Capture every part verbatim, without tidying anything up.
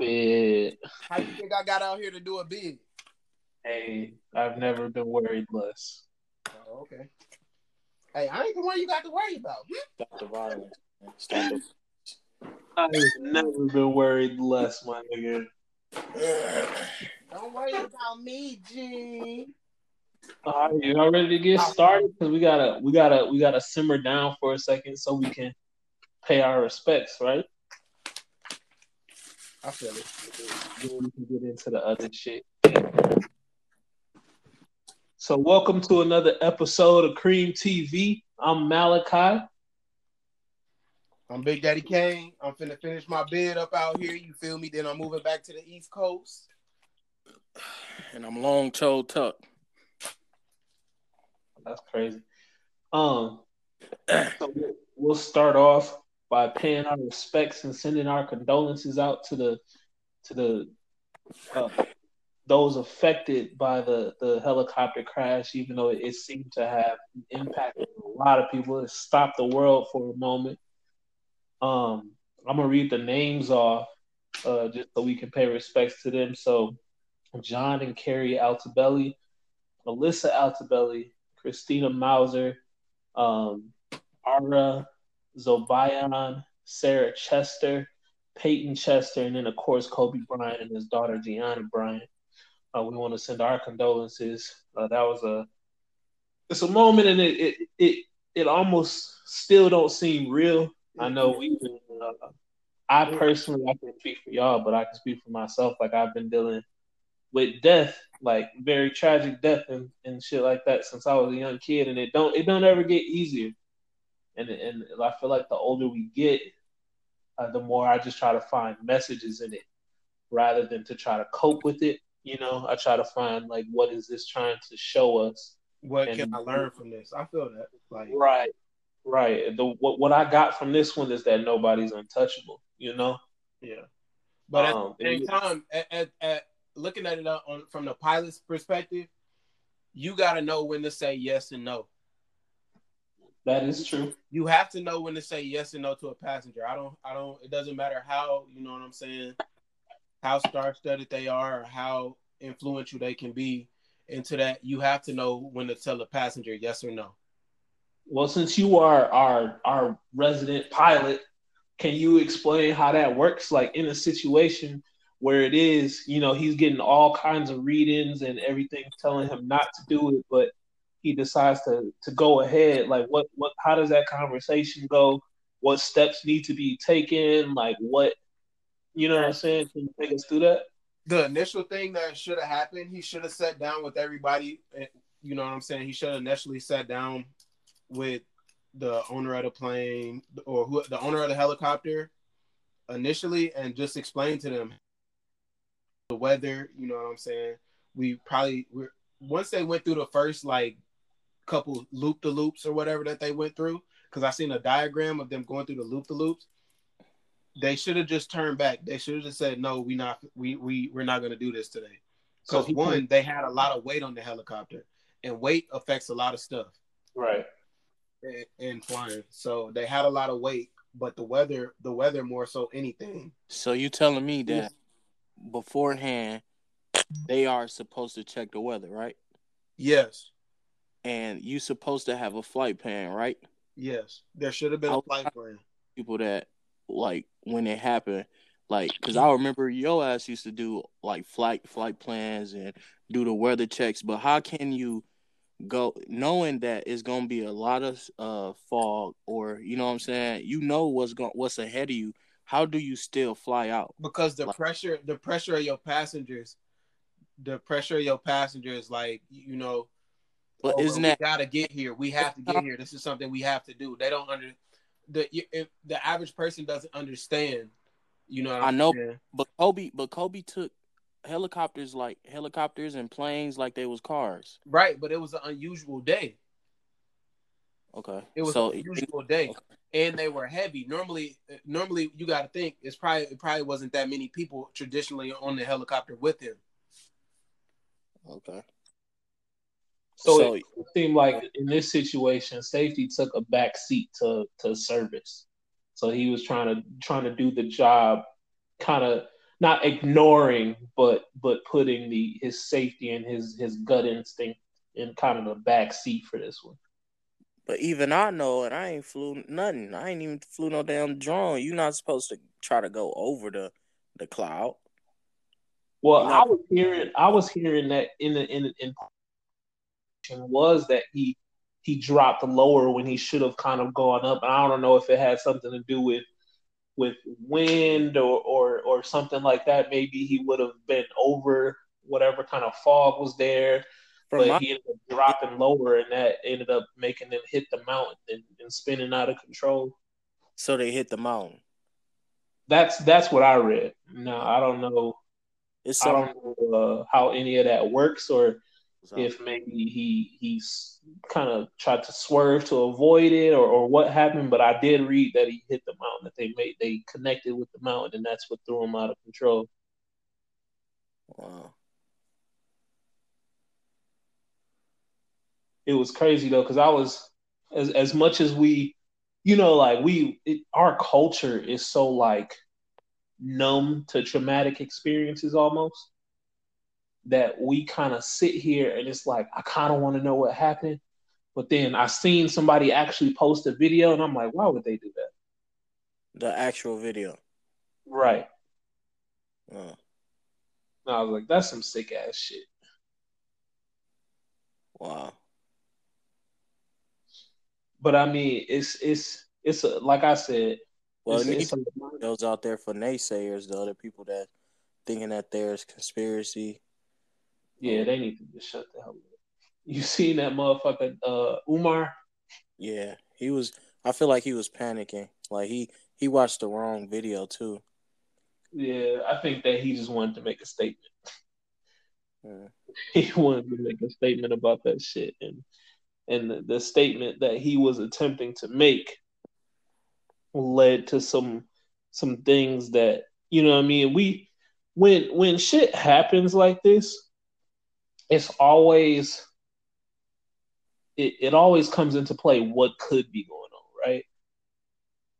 it. How you think I got out here to do a bid? Hey, I've never been worried less. Oh, okay. Hey, I ain't the one you got to worry about. Stop the violence. Stop the I've never been worried less, my nigga. Don't worry about me, G. All right, y'all ready to get started? Because we gotta, we gotta, we gotta simmer down for a second so we can pay our respects, right? I feel it. Then we can get into the other shit. So, welcome to another episode of Cream T V. I'm Malachi. I'm Big Daddy Kane. I'm finna finish my bid up out here. You feel me? Then I'm moving back to the East Coast. And I'm Long Toe Tuck. That's crazy. Um, so we'll start off by paying our respects and sending our condolences out to the to the uh, those affected by the, the helicopter crash. Even though it, it seemed to have impacted a lot of people, it stopped the world for a moment. Um, I'm gonna read the names off uh, just so we can pay respects to them. So, John and Carrie Altobelli, Melissa Altobelli, Christina Mauser, um, Ara Zobayan, Sarah Chester, Peyton Chester, and then, of course, Kobe Bryant and his daughter, Gianna Bryant. Uh, we want to send our condolences. Uh, that was a – it's a moment, and it, it it it almost still don't seem real. I know we uh, – I personally, I can't speak for y'all, but I can speak for myself. Like, I've been dealing with death, like very tragic death and, and shit like that since I was a young kid, and it don't it don't ever get easier. And and I feel like the older we get, uh, the more I just try to find messages in it rather than to try to cope with it. You know, I try to find like, what is this trying to show us? What and, can I learn from this? I feel that. Like, right, right. The what what I got from this one is that nobody's untouchable. You know. Yeah. But um, at the same time, at, at, at looking at it on, from the pilot's perspective, you got to know when to say yes and no. That is true. You have to know when to say yes and no to a passenger. I don't, I don't, it doesn't matter how, you know what I'm saying, how star-studded they are or how influential they can be into that. You have to know when to tell a passenger yes or no. Well, since you are our, our resident pilot, can you explain how that works? Like in a situation where it is, you know, he's getting all kinds of readings and everything telling him not to do it, but he decides to to go ahead. Like, what, what, how does that conversation go? What steps need to be taken? Like, what, you know what I'm saying? Can you take us through that? The initial thing that should have happened, he should have sat down with everybody. You know what I'm saying? He should have initially sat down with the owner of the plane or who, the owner of the helicopter initially, and just explained to them the weather, you know what I'm saying? We probably we're once they went through the first like couple loop the loops or whatever that they went through, because I seen a diagram of them going through the loop the loops. They should have just turned back. They should have just said, no, we not we we we're not gonna do this today. Because so one, they had a lot of weight on the helicopter, and weight affects a lot of stuff. Right. And, and flying. So they had a lot of weight, but the weather, the weather more so anything. So you telling me that beforehand, they are supposed to check the weather, right? Yes. And you supposed to have a flight plan, right? Yes. There should have been I, a flight plan. People that, like, when it happened, like, because I remember your ass used to do, like, flight flight plans and do the weather checks, but how can you go knowing that it's going to be a lot of uh, fog or, you know what I'm saying, you know what's going, what's ahead of you. How do you still fly out? Because the like, pressure, the pressure of your passengers, the pressure of your passengers, like, you know, but oh, isn't well, that we gotta get here? We have to get here. This is something we have to do. They don't under the if the average person doesn't understand. You know, what I I'm know, saying? but Kobe, but Kobe took helicopters like helicopters and planes like they was cars. Right, but it was an unusual day. Okay, it was so, an unusual day. Okay. And they were heavy. Normally, normally you got to think it's probably it probably wasn't that many people traditionally on the helicopter with him. Okay. So, so it seemed like in this situation, safety took a back seat to to service. So he was trying to trying to do the job, kind of not ignoring, but but putting the his safety and his, his gut instinct in kind of the back seat for this one. But even I know, and I ain't flew nothing. I ain't even flew no damn drone. You're not supposed to try to go over the, the cloud. Well, I was hearing, I was hearing that in the in in was that he he dropped lower when he should have kind of gone up. And I don't know if it had something to do with with wind or or or something like that. Maybe he would have been over whatever kind of fog was there. But my, he ended up dropping lower, and that ended up making them hit the mountain and, and spinning out of control. So they hit the mountain. That's that's what I read. No, I don't know. It's I don't know uh, how any of that works, or so, if maybe he he's kind of tried to swerve to avoid it, or, or what happened. But I did read that he hit the mountain, that they made they connected with the mountain, and that's what threw him out of control. Wow. It was crazy though, because I was as as much as we, you know, like we, it, our culture is so like numb to traumatic experiences almost that we kind of sit here and it's like I kind of want to know what happened, but then I seen somebody actually post a video and I'm like, why would they do that? The actual video, right? Uh. And I was like, that's some sick ass shit. Wow. But I mean, it's it's it's a, like I said. Well, it's, it's a, those out there for naysayers, the other people that thinking that there's conspiracy. Yeah, they need to just shut the hell up. You seen that motherfucker uh, Umar? Yeah, he was. I feel like he was panicking. Like he he watched the wrong video too. Yeah, I think that he just wanted to make a statement. Yeah. He wanted to make a statement about that shit and. And the, the statement that he was attempting to make led to some some things that, you know what I mean? We when when shit happens like this, it's always it, it always comes into play what could be going on, right?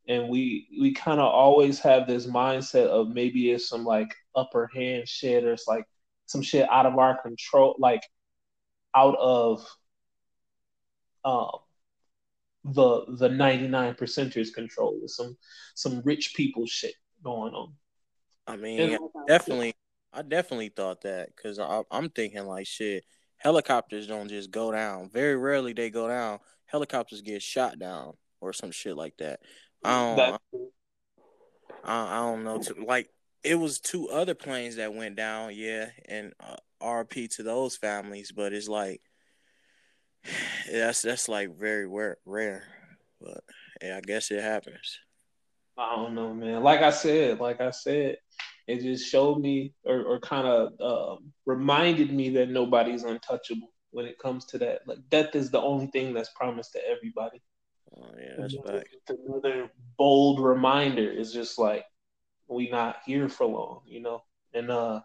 And we we kind of always have this mindset of maybe it's some like upper hand shit, or it's like some shit out of our control, like out of Um, the the ninety-nine percenters control with some some rich people shit going on. I mean, and- I definitely, I definitely thought that because I'm thinking like shit. Helicopters don't just go down. Very rarely they go down. Helicopters get shot down or some shit like that. I don't, I, I don't know. Too, like it was two other planes that went down. Yeah, and uh, R I P to those families. But it's like. Yeah, that's that's like very rare, rare, but yeah, I guess it happens. I don't know, man. Like I said, like I said, it just showed me or, or kind of uh, reminded me that nobody's untouchable when it comes to that. Like death is the only thing that's promised to everybody. Oh yeah, that's right. Another bold reminder is just like we not here for long, you know. And uh,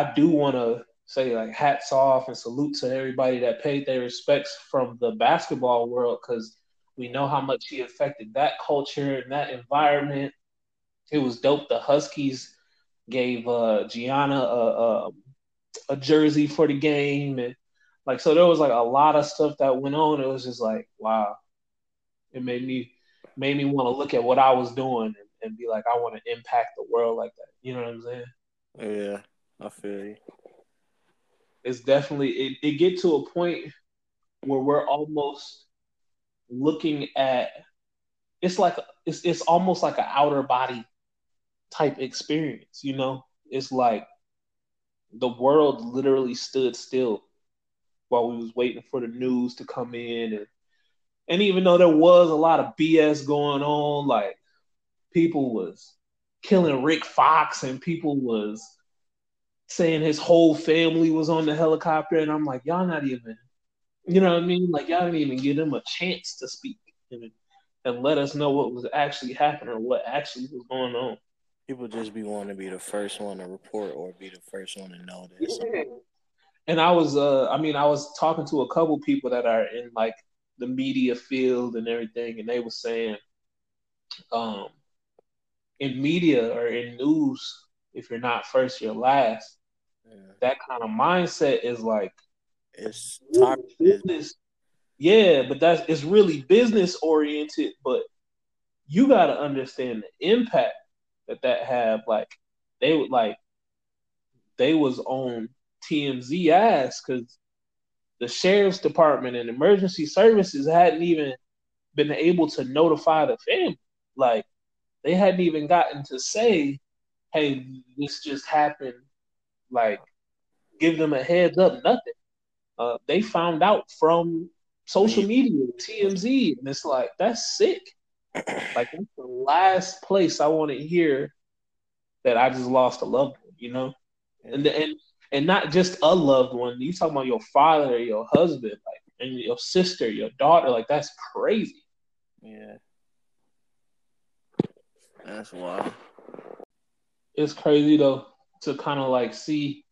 I do want to. Say like hats off and salute to everybody that paid their respects from the basketball world, because we know how much he affected that culture and that environment. It was dope. The Huskies gave uh, Gianna a, a, a jersey for the game, and like so there was like a lot of stuff that went on. It was just like wow, it made me made me want to look at what I was doing and, and be like I want to impact the world like that. You know what I'm saying? Yeah, I feel you. It's definitely it, it get to a point where we're almost looking at it's like a, it's it's almost like an outer body type experience, you know? It's like the world literally stood still while we was waiting for the news to come in, and and even though there was a lot of B S going on, like people was killing Rick Fox and people was saying his whole family was on the helicopter, and I'm like, y'all not even, you know what I mean? Like, y'all didn't even give him a chance to speak and, and let us know what was actually happening or what actually was going on. People just be wanting to be the first one to report or be the first one to know this. Yeah. And I was, uh, I mean, I was talking to a couple people that are in, like, the media field and everything, and they were saying um, in media or in news, If you're not first, you're last. Yeah. That kind of mindset is like it's business. Yeah, but that's it's really business oriented. But you got to understand the impact that that have. Like they would like they was on T M Z ass because the sheriff's department and emergency services hadn't even been able to notify the family. Like they hadn't even gotten to say, "Hey, this just happened." Like, give them a heads up, nothing. Uh, they found out from social media, T M Z, and it's like, that's sick. Like, that's the last place I want to hear that I just lost a loved one, you know? And and and not just a loved one. You talking about your father, your husband, like, and your sister, your daughter. Like, that's crazy. Yeah. That's wild. It's crazy, though, to kind of like see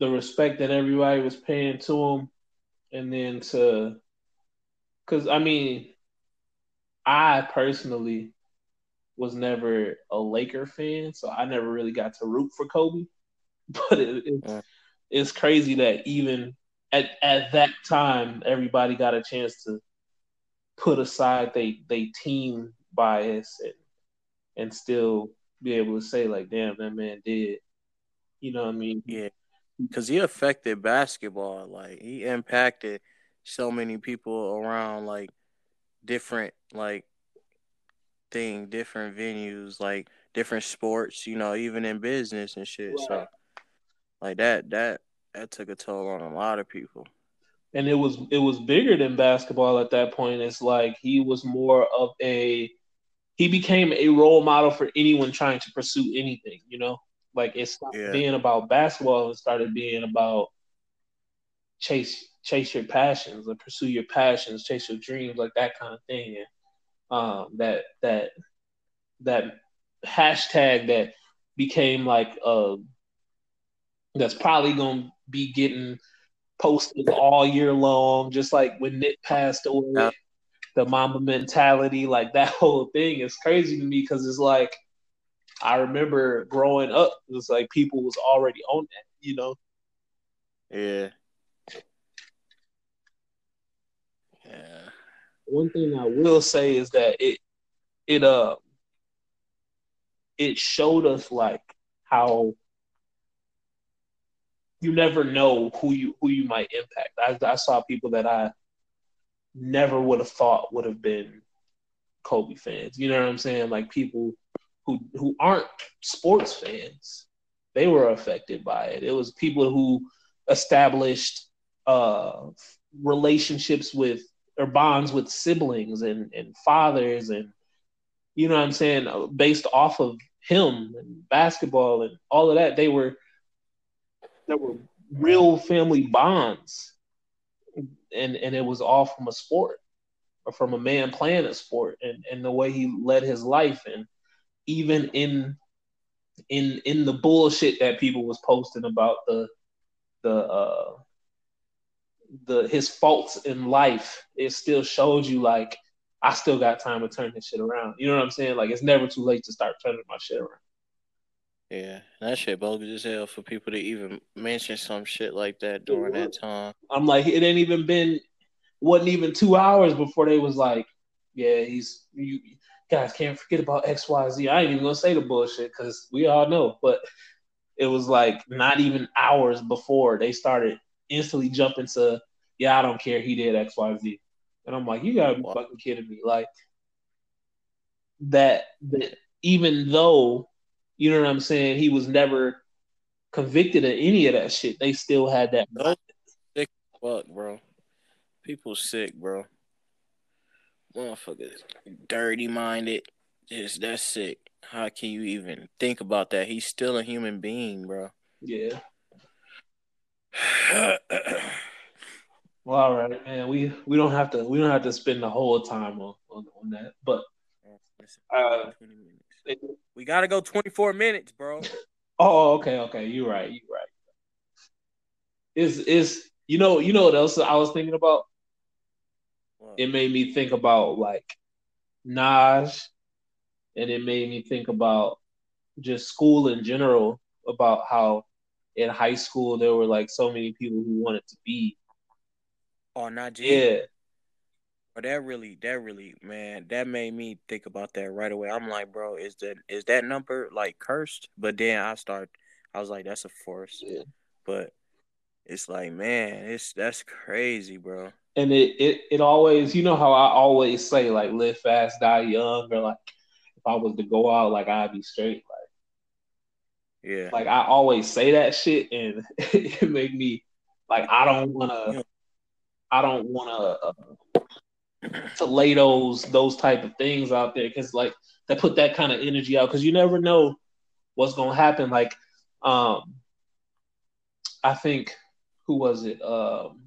the respect that everybody was paying to him, and then to, because I mean, I personally was never a Laker fan, so I never really got to root for Kobe. But it, it's, yeah. it's crazy that even at at that time, everybody got a chance to put aside they they team bias and and still be able to say like, damn, that man did. You know what I mean? Yeah, because he affected basketball. Like, he impacted so many people around, like, different, like, thing, different venues, like, different sports, you know, even in business and shit. Right. So, like, that that that took a toll on a lot of people. And it was it was bigger than basketball at that point. It's like he was more of a – he became a role model for anyone trying to pursue anything, you know? Like, it stopped yeah. being about basketball and started being about chase chase your passions or pursue your passions, chase your dreams, like that kind of thing. And um, that that that hashtag that became like uh, that's probably gonna be getting posted all year long, just like when Nick passed away, yeah. the mama mentality, like that whole thing is crazy to me because it's like. I remember growing up, it was like people was already on that, you know? Yeah. Yeah. One thing I will say is that it it uh it showed us like how you never know who you who you might impact. I I saw people that I never would have thought would have been Kobe fans. You know what I'm saying? Like people Who who aren't sports fans, they were affected by it. It was people who established uh, relationships with or bonds with siblings and, and fathers and, you know what I'm saying, based off of him and basketball and all of that. They were, there were real family bonds, and, and it was all from a sport or from a man playing a sport and, and the way he led his life and even in in in the bullshit that people was posting about the the uh, the his faults in life, it still showed you like I still got time to turn this shit around. You know what I'm saying? Like it's never too late to start turning my shit around. Yeah, that shit bogus as hell for people to even mention some shit like that during that time. I'm like, it ain't even been wasn't even two hours before they was like, yeah, he's you. Guys, can't forget about X Y Z. I ain't even going to say the bullshit because we all know. But it was like not even hours before they started instantly jumping to, yeah, I don't care. He did X Y Z. And I'm like, you got to be fucking kidding me. Like that, that even though, you know what I'm saying, he was never convicted of any of that shit, they still had that. Sick fuck, bro. People sick, bro. Motherfuckers, dirty minded. Just that's sick. How can you even think about that? He's still a human being, bro. Yeah. Well, all right, man. We we don't have to we don't have to spend the whole time on, on, on that. But uh, we gotta go twenty four minutes, bro. Oh, okay, okay. You're right. You're right. It's it's you know you know what else I was thinking about. It made me think about, like, Naj, and it made me think about just school in general about how in high school there were like so many people who wanted to be. Oh, not just yeah. But that really, that really, man, that made me think about that right away. I'm like, bro, is that is that number like cursed? But then I start, I was like, that's a force. Yeah. But it's like, man, it's that's crazy, bro. And it, it, it always, you know how I always say, like, live fast, die young, or like, if I was to go out, like, I'd be straight. Like, yeah. Like, I always say that shit, and it make me, like, I don't want to, I don't want to uh, to lay those, those type of things out there, because, like, they put that kind of energy out, because you never know what's going to happen. Like, um, I think, who was it? Um,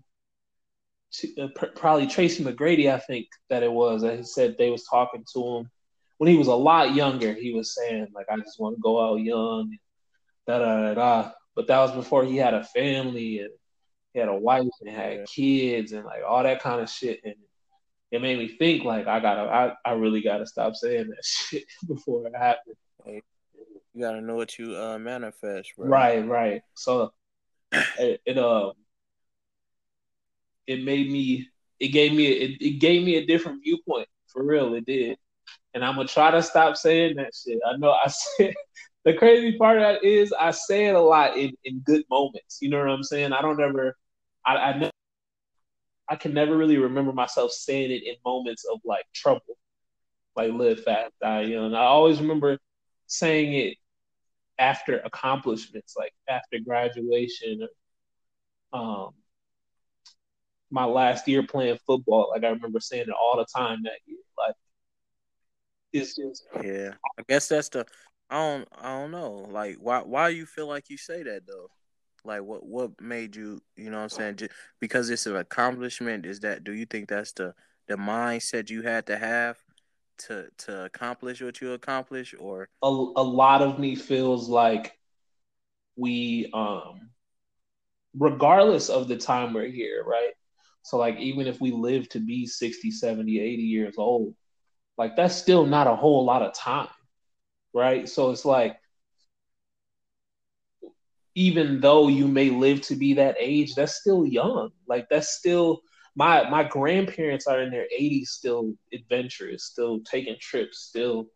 probably Tracy McGrady, I think that it was, that he said they was talking to him when he was a lot younger. He was saying, like, I just want to go out young, da da da. But that was before he had a family and he had a wife and had kids and like all that kind of shit. And it made me think, like, I gotta, I, I really gotta stop saying that shit before it happened. Hey, you gotta know what you uh, manifest, bro. Right, right. So it, it uh. It made me, it gave me, it, it gave me a different viewpoint. For real, it did. And I'm going to try to stop saying that shit. I know I said, the crazy part of that is I say it a lot in, in good moments. You know what I'm saying? I don't ever, I I, never, I can never really remember myself saying it in moments of like trouble. Like live fast, die young. I always remember saying it after accomplishments, like after graduation or, um, my last year playing football, like I remember saying it all the time that year. Like it's just yeah. I guess that's the I don't I don't know. Like why why do you feel like you say that though? Like what what made you you know what I'm saying? Just because it's an accomplishment, is that do you think that's the, the mindset you had to have to to accomplish what you accomplish or a, a lot of me feels like we um regardless of the time we're here, right? So, like, even if we live to be sixty, seventy, eighty years old, like, that's still not a whole lot of time, right? So it's like, even though you may live to be that age, that's still young. Like, that's still, my, my grandparents are in their eighties still adventurous, still taking trips, still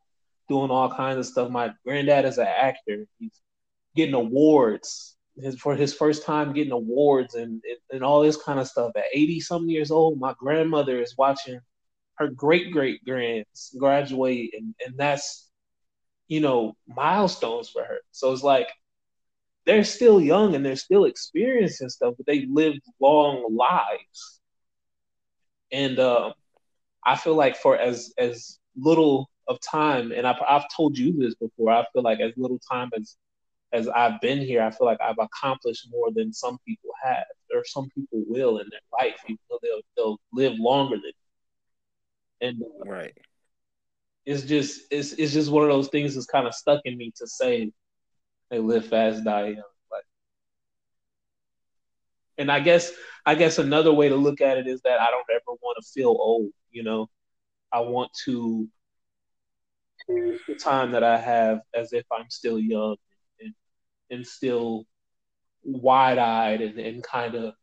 doing all kinds of stuff. My granddad is an actor. He's getting awards. His, for his first time getting awards and, and all this kind of stuff. At eighty-something years old, my grandmother is watching her great-great-grands graduate, and, and that's, you know, milestones for her. So it's like they're still young and they're still experiencing stuff, but they lived long lives. And uh, I feel like for as, as little of time, and I've, I've told you this before, I feel like as little time as As I've been here, I feel like I've accomplished more than some people have, or some people will in their life. Even though they'll, they'll live longer than you. And uh, right, it's just it's it's just one of those things that's kind of stuck in me to say, "Hey, live fast, die young." Like, and I guess I guess another way to look at it is that I don't ever want to feel old. You know, I want to use the time that I have as if I'm still young. And still wide-eyed and, and kind of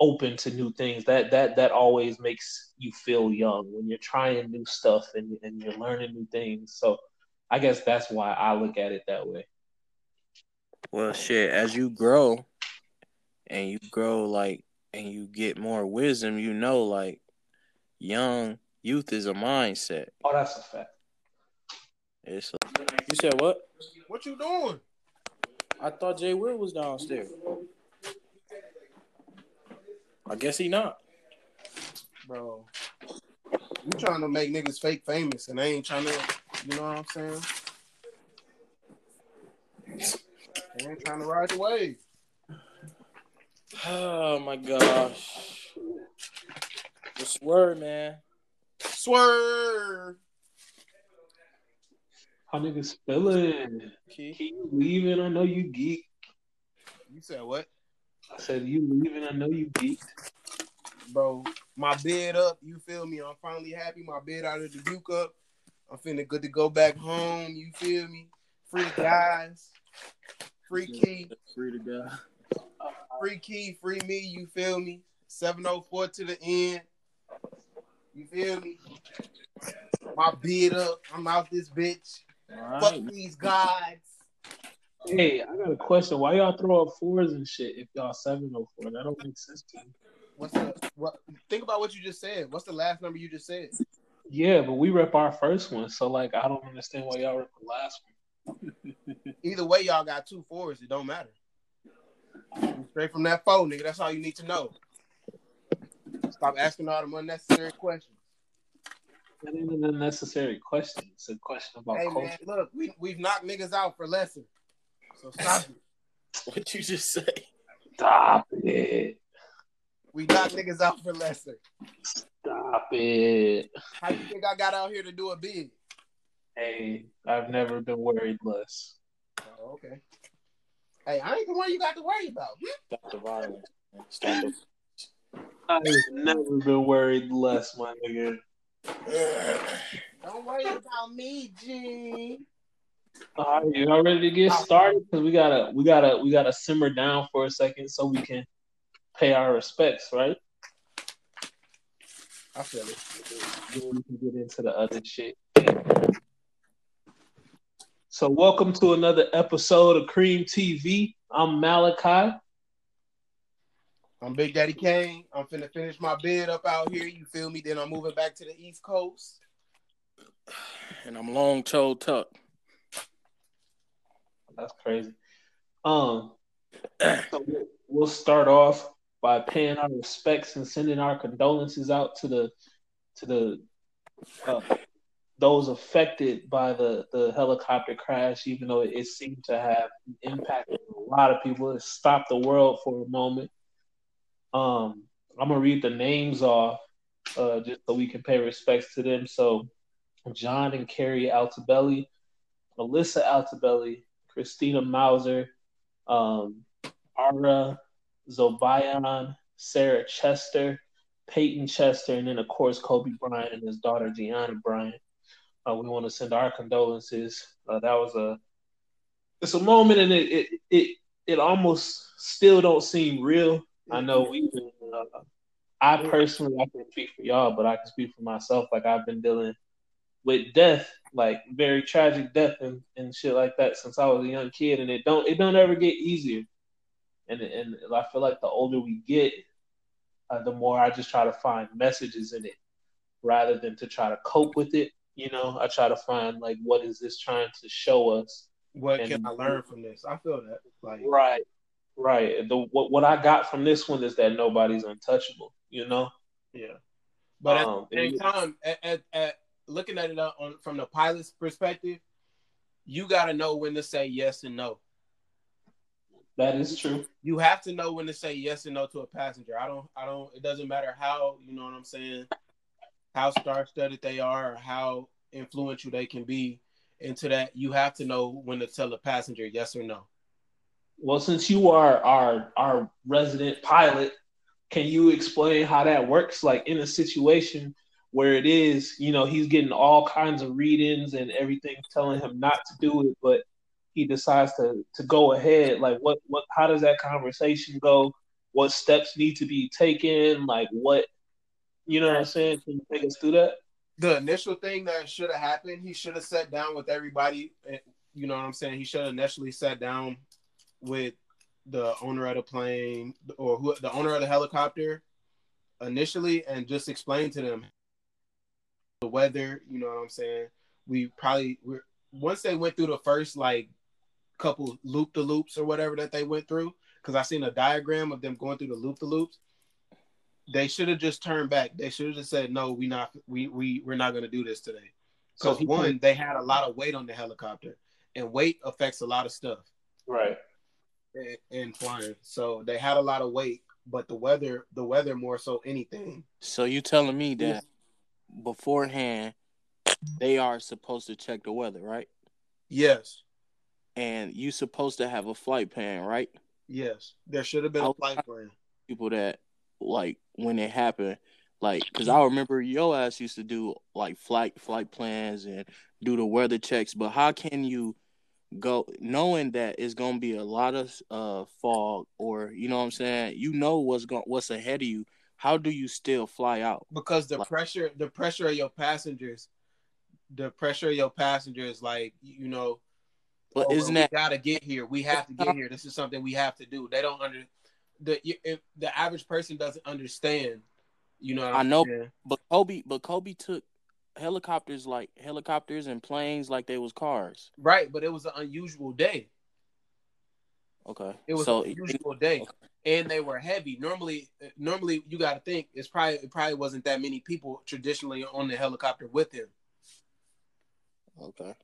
open to new things. That that that always makes you feel young when you're trying new stuff and, and you're learning new things. So I guess that's why I look at it that way. Well, shit, as you grow and you grow, like, and you get more wisdom, you know, like, young youth is a mindset. Oh, that's a fact. It's a, you said what? What you doing? I thought Jay Will was downstairs. I guess he not. Bro, you trying to make niggas fake famous and they ain't trying to, you know what I'm saying? They ain't trying to ride the wave. Oh, my gosh. The swerve, man. Swerve. How niggas spilling? Keep leaving. I know you geek. You said what? I said you leaving. I know you geeked. Bro, my bed up. You feel me? I'm finally happy. My bed out of the Duke up. I'm finna good to go back home. You feel me? Free guys. Free Key. Free to God. Free Key, free me, you feel me? seven oh four to the end. You feel me? My beard up. I'm out this bitch. Right. Fuck these gods. Hey, I got a question. Why y'all throw up fours and shit if y'all seven oh four? That don't make sense to me. What's the, what, think about what you just said. What's the last number you just said? Yeah, but we rep our first one, so like I don't understand why y'all rep the last one. Either way, y'all got two fours. It don't matter. Straight from that phone, nigga. That's all you need to know. Stop asking all them unnecessary questions. That ain't an unnecessary question. It's a question about hey, culture. Man, look, we we've knocked niggas out for lesson. So stop it. What you just say? Stop it. We knocked niggas out for lesson. Stop it. How you think I got out here to do a bid? Hey, I've never been worried less. Oh, okay. Hey, I ain't the one you got to worry about. Stop the violence. Stop it. I've never been worried less, my nigga. Don't worry about me, G. All right, y'all ready to get started? Because we gotta, we gotta, we gotta simmer down for a second so we can pay our respects, right? I feel it. Then we can get into the other shit. So, welcome to another episode of Cream T V. I'm Malachi. I'm Big Daddy Kane. I'm finna finish my bid up out here. You feel me? Then I'm moving back to the East Coast. And I'm long toe tuck. That's crazy. Um, so we'll start off by paying our respects and sending our condolences out to the to the uh, those affected by the, the helicopter crash. Even though it, it seemed to have impacted a lot of people, it stopped the world for a moment. Um, I'm gonna read the names off, uh, just so we can pay respects to them. So, John and Carrie Altobelli, Melissa Altobelli, Christina Mauser, um, Ara Zobayan, Sarah Chester, Peyton Chester, and then of course Kobe Bryant and his daughter Gianna Bryant. Uh, we want to send our condolences. Uh, that was a it's a moment, and it it it, it almost still don't seem real. I know we, uh, I personally, I can't speak for y'all, but I can speak for myself. Like, I've been dealing with death, like very tragic death and, and shit like that since I was a young kid. And it don't, it don't ever get easier. And and I feel like the older we get, uh, the more I just try to find messages in it rather than to try to cope with it. You know, I try to find like, what is this trying to show us? What and, can I learn from this? I feel that. Like, right. Right. The, what what I got from this one is that nobody's untouchable, you know? Yeah. But um, at the same time, at, at, at looking at it on, from the pilot's perspective, you got to know when to say yes and no. That is true. You have to know when to say yes and no to a passenger. I don't, I don't, it doesn't matter how, you know what I'm saying, how star-studded they are or how influential they can be into that. You have to know when to tell a passenger yes or no. Well, since you are our our resident pilot, can you explain how that works? Like in a situation where it is, you know, he's getting all kinds of readings and everything telling him not to do it, but he decides to to go ahead. Like, what what? How does that conversation go? What steps need to be taken? Like, what? You know what I'm saying? Can you take us through that? The initial thing that should have happened, he should have sat down with everybody. And, you know what I'm saying? He should have initially sat down with the owner of the plane or who the owner of the helicopter initially and just explain to them the weather, you know what I'm saying? We probably, we're, once they went through the first like couple loop-the-loops or whatever that they went through, because I seen a diagram of them going through the loop-the-loops, they should have just turned back. They should have just said, no, we not, we, we, we're not going to do this today. Because one, they had a lot of weight on the helicopter and weight affects a lot of stuff. Right. And flying, so they had a lot of weight, but the weather, the weather more so anything. So you telling me that beforehand they are supposed to check the weather, right? Yes. And you supposed to have a flight plan, right? Yes. There should have been a flight plan. People that like when it happened, like because I remember your ass used to do like flight flight plans and do the weather checks, but how can you go knowing that it's gonna be a lot of uh fog, or you know what I'm saying, you know what's going what's ahead of you. How do you still fly out? Because the like, pressure, the pressure of your passengers, the pressure of your passengers, like you know. But oh, isn't we that gotta get here? We have to get here. This is something we have to do. They don't under the if the average person doesn't understand. You know, what I know, saying? but Kobe, but Kobe took helicopters like helicopters and planes like they was cars. Right, but it was an unusual day. Okay, it was so, an unusual day, okay. And they were heavy. Normally, normally you got to think it's probably it probably wasn't that many people traditionally on the helicopter with him. Okay.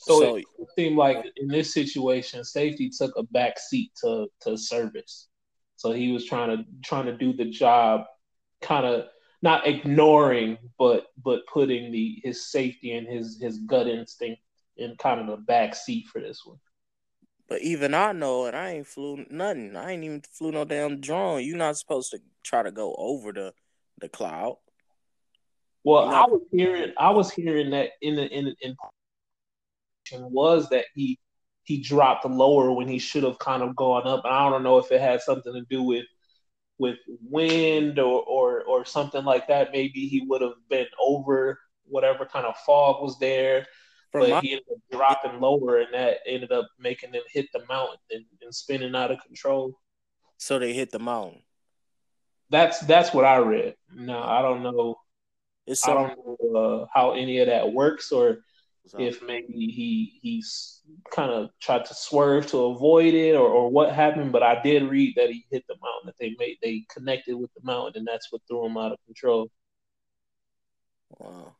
So, so it, it seemed like in this situation, safety took a back seat to to service. So he was trying to trying to do the job, kind of not ignoring, but but putting the his safety and his his gut instinct in kind of the back seat for this one. But even I know it. I ain't flew nothing. I ain't even flew no damn drone. You're not supposed to try to go over the the cloud. Well, you know, I was hearing I was hearing that in the in the, in. was that he he dropped lower when he should have kind of gone up. And I don't know if it had something to do with with wind or, or or something like that. Maybe he would have been over whatever kind of fog was there. But my- he ended up dropping lower, and that ended up making them hit the mountain and, and spinning out of control. So they hit the mountain. That's that's what I read. No, I don't know. It's I don't know uh, how any of that works, or if maybe he he's kind of tried to swerve to avoid it, or, or what happened, but I did read that he hit the mountain, that they made they connected with the mountain, and that's what threw him out of control. Wow.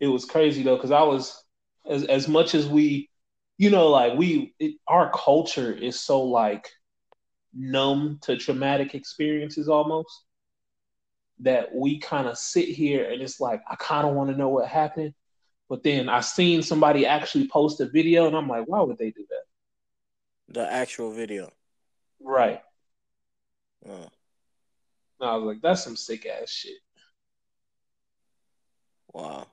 It was crazy though, because I was as as much as we, you know, like we it, our culture is so like numb to traumatic experiences almost, that we kind of sit here and it's like, I kind of want to know what happened. But then I seen somebody actually post a video and I'm like, why would they do that? The actual video. Right. Uh. And I was like, that's some sick ass shit. Wow.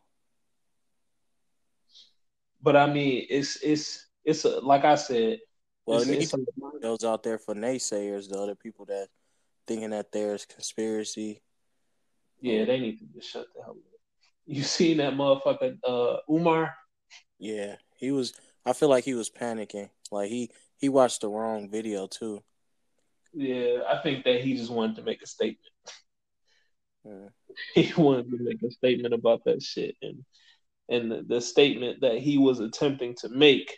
But I mean, it's, it's, it's a, like I said, well, it's, it's a- those out there for naysayers, the other people that thinking that there's conspiracy. Yeah, they need to just shut the hell up. You seen that motherfucker, uh, Umar? Yeah, he was. I feel like he was panicking. Like he, he watched the wrong video too. Yeah, I think that he just wanted to make a statement. Yeah. He wanted to make a statement about that shit, and and the, the statement that he was attempting to make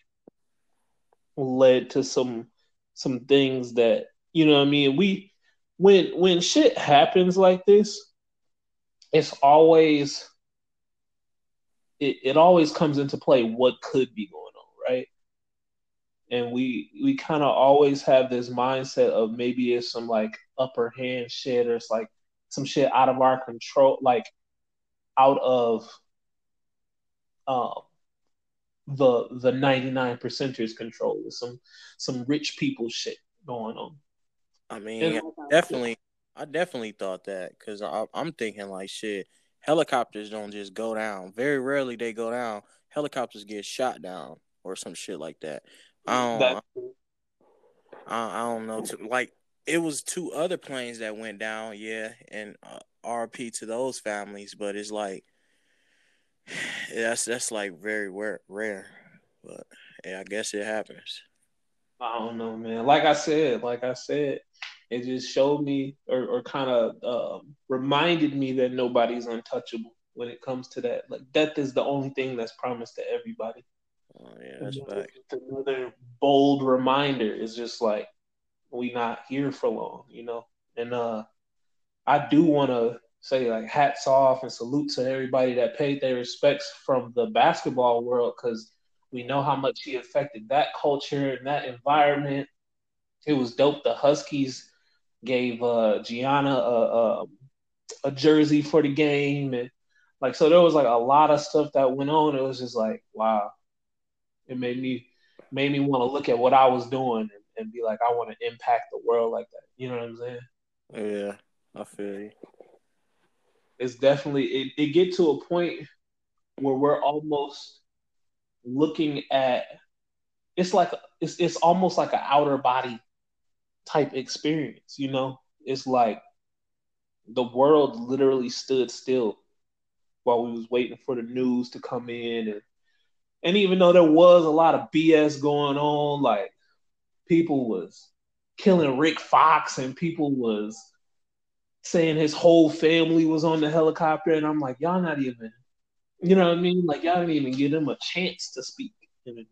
led to some some things that, you know what I mean. We when when shit happens like this, it's always it, it always comes into play what could be going on, right? And we we kind of always have this mindset of maybe it's some like upper hand shit, or it's like some shit out of our control, like out of um the the ninety-nine percenters control, with some some rich people shit going on. I mean, and definitely. I definitely thought that, because I'm thinking like, shit, helicopters don't just go down. Very rarely they go down. Helicopters get shot down or some shit like that. I don't, I, I don't know. Too. Like, it was two other planes that went down, yeah, and uh, R I P to those families. But it's like, that's that's like very rare. rare. But yeah, I guess it happens. I don't know, man. Like I said, like I said. It just showed me, or, or kind of um, reminded me that nobody's untouchable when it comes to that. Like, death is the only thing that's promised to everybody. Oh yeah, that's back. Another bold reminder is just like, we not here for long, you know. And uh, I do want to say like, hats off and salute to everybody that paid their respects from the basketball world, because we know how much he affected that culture and that environment. It was dope. The Huskies gave uh, Gianna a, a a jersey for the game, and like, so there was like a lot of stuff that went on. It was just like, wow, it made me made me want to look at what I was doing and, and be like, I want to impact the world like that. You know what I'm saying? Yeah, I feel you. It's definitely it. It get to a point where we're almost looking at it's like it's it's almost like an outer body type experience, you know? It's like the world literally stood still while we was waiting for the news to come in, and and even though there was a lot of B S going on, like people was killing Rick Fox and people was saying his whole family was on the helicopter, and I'm like, y'all not even, you know what I mean? Like y'all didn't even give them a chance to speak and,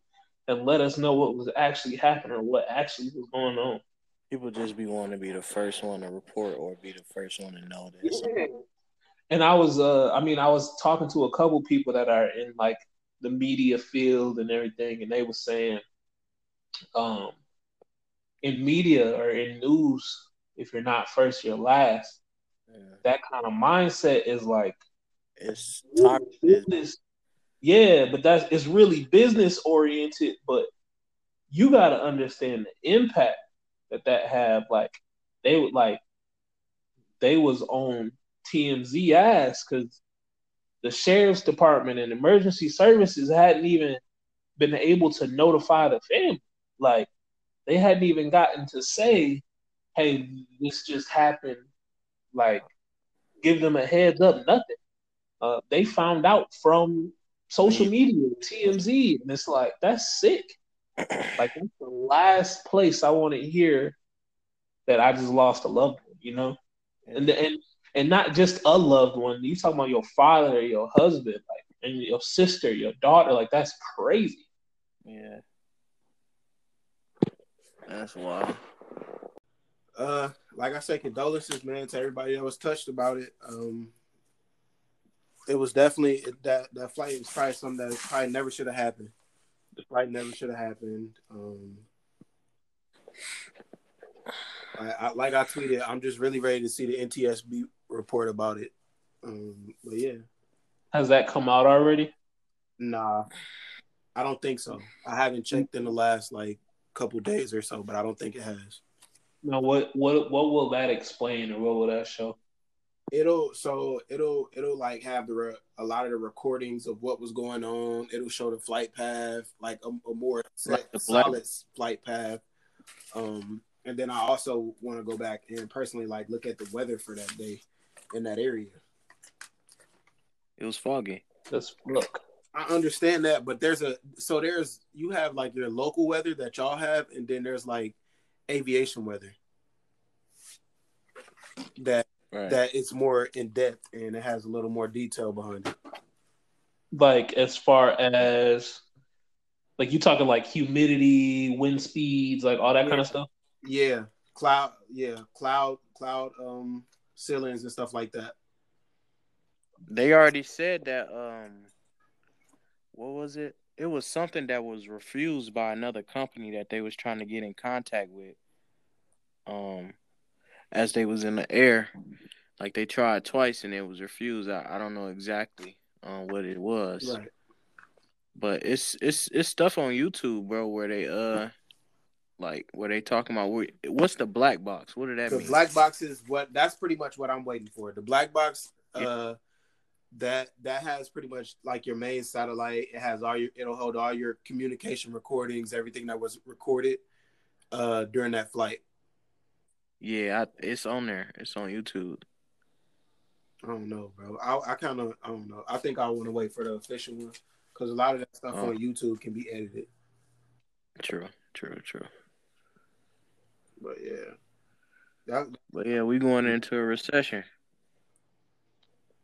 and let us know what was actually happening or what actually was going on. People just be wanting to be the first one to report or be the first one to know this. Yeah. And I was, uh, I mean, I was talking to a couple people that are in like the media field and everything, and they were saying, um, in media or in news, if you're not first, you're last. Yeah. That kind of mindset is like, it's business. Yeah, but that's it's really business oriented. But you got to understand the impact that that have. Like they would like they was on T M Z ass because the sheriff's department and emergency services hadn't even been able to notify the family. Like they hadn't even gotten to say, hey, this just happened. Like give them a heads up, nothing. Uh, they found out from social media, T M Z, and it's like, that's sick. Like that's the last place I want to hear that I just lost a loved one, you know? And and and not just a loved one. You talking about your father, your husband, like, and your sister, your daughter. Like that's crazy. Yeah, that's wild. Uh, like I said, condolences, man, to everybody that was touched about it. Um, it was definitely that that flight was probably something that probably never should have happened. The flight never should have happened. Um, I, I, like I tweeted, I'm just really ready to see the N T S B report about it. Um, but yeah, has that come out already? Nah, I don't think so. I haven't checked in the last like couple days or so, but I don't think it has. Now, what what what will that explain, or what will that show? It'll so it'll it'll like have the re- a lot of the recordings of what was going on. It'll show the flight path, like a, a more set, like solid flight path. Um, and then I also want to go back and personally like look at the weather for that day in that area. It was foggy. Just look. I understand that, but there's a so there's you have like your local weather that y'all have, and then there's like aviation weather that. Right. That it's more in depth and it has a little more detail behind it. Like as far as like you talking like humidity, wind speeds, like all that yeah. kind of stuff. Yeah, cloud. Yeah, cloud, cloud, um, ceilings and stuff like that. They already said that. Um, what was it? It was something that was refused by another company that they was trying to get in contact with. Um. As they was in the air, like they tried twice and it was refused. I, I don't know exactly uh, what it was, right. But it's it's it's stuff on YouTube, bro, where they uh, like where they talking about where, what's the black box? What did that the mean? The black box is what that's pretty much what I'm waiting for. The black box, uh, yeah. that that has pretty much like your main satellite. It has all your it'll hold all your communication recordings, everything that was recorded uh during that flight. Yeah, I, it's on there. It's on YouTube. I don't know, bro. I I kind of I don't know. I think I want to wait for the official one because a lot of that stuff oh. on YouTube can be edited. True, true, true. But yeah, that, but yeah, we going into a recession,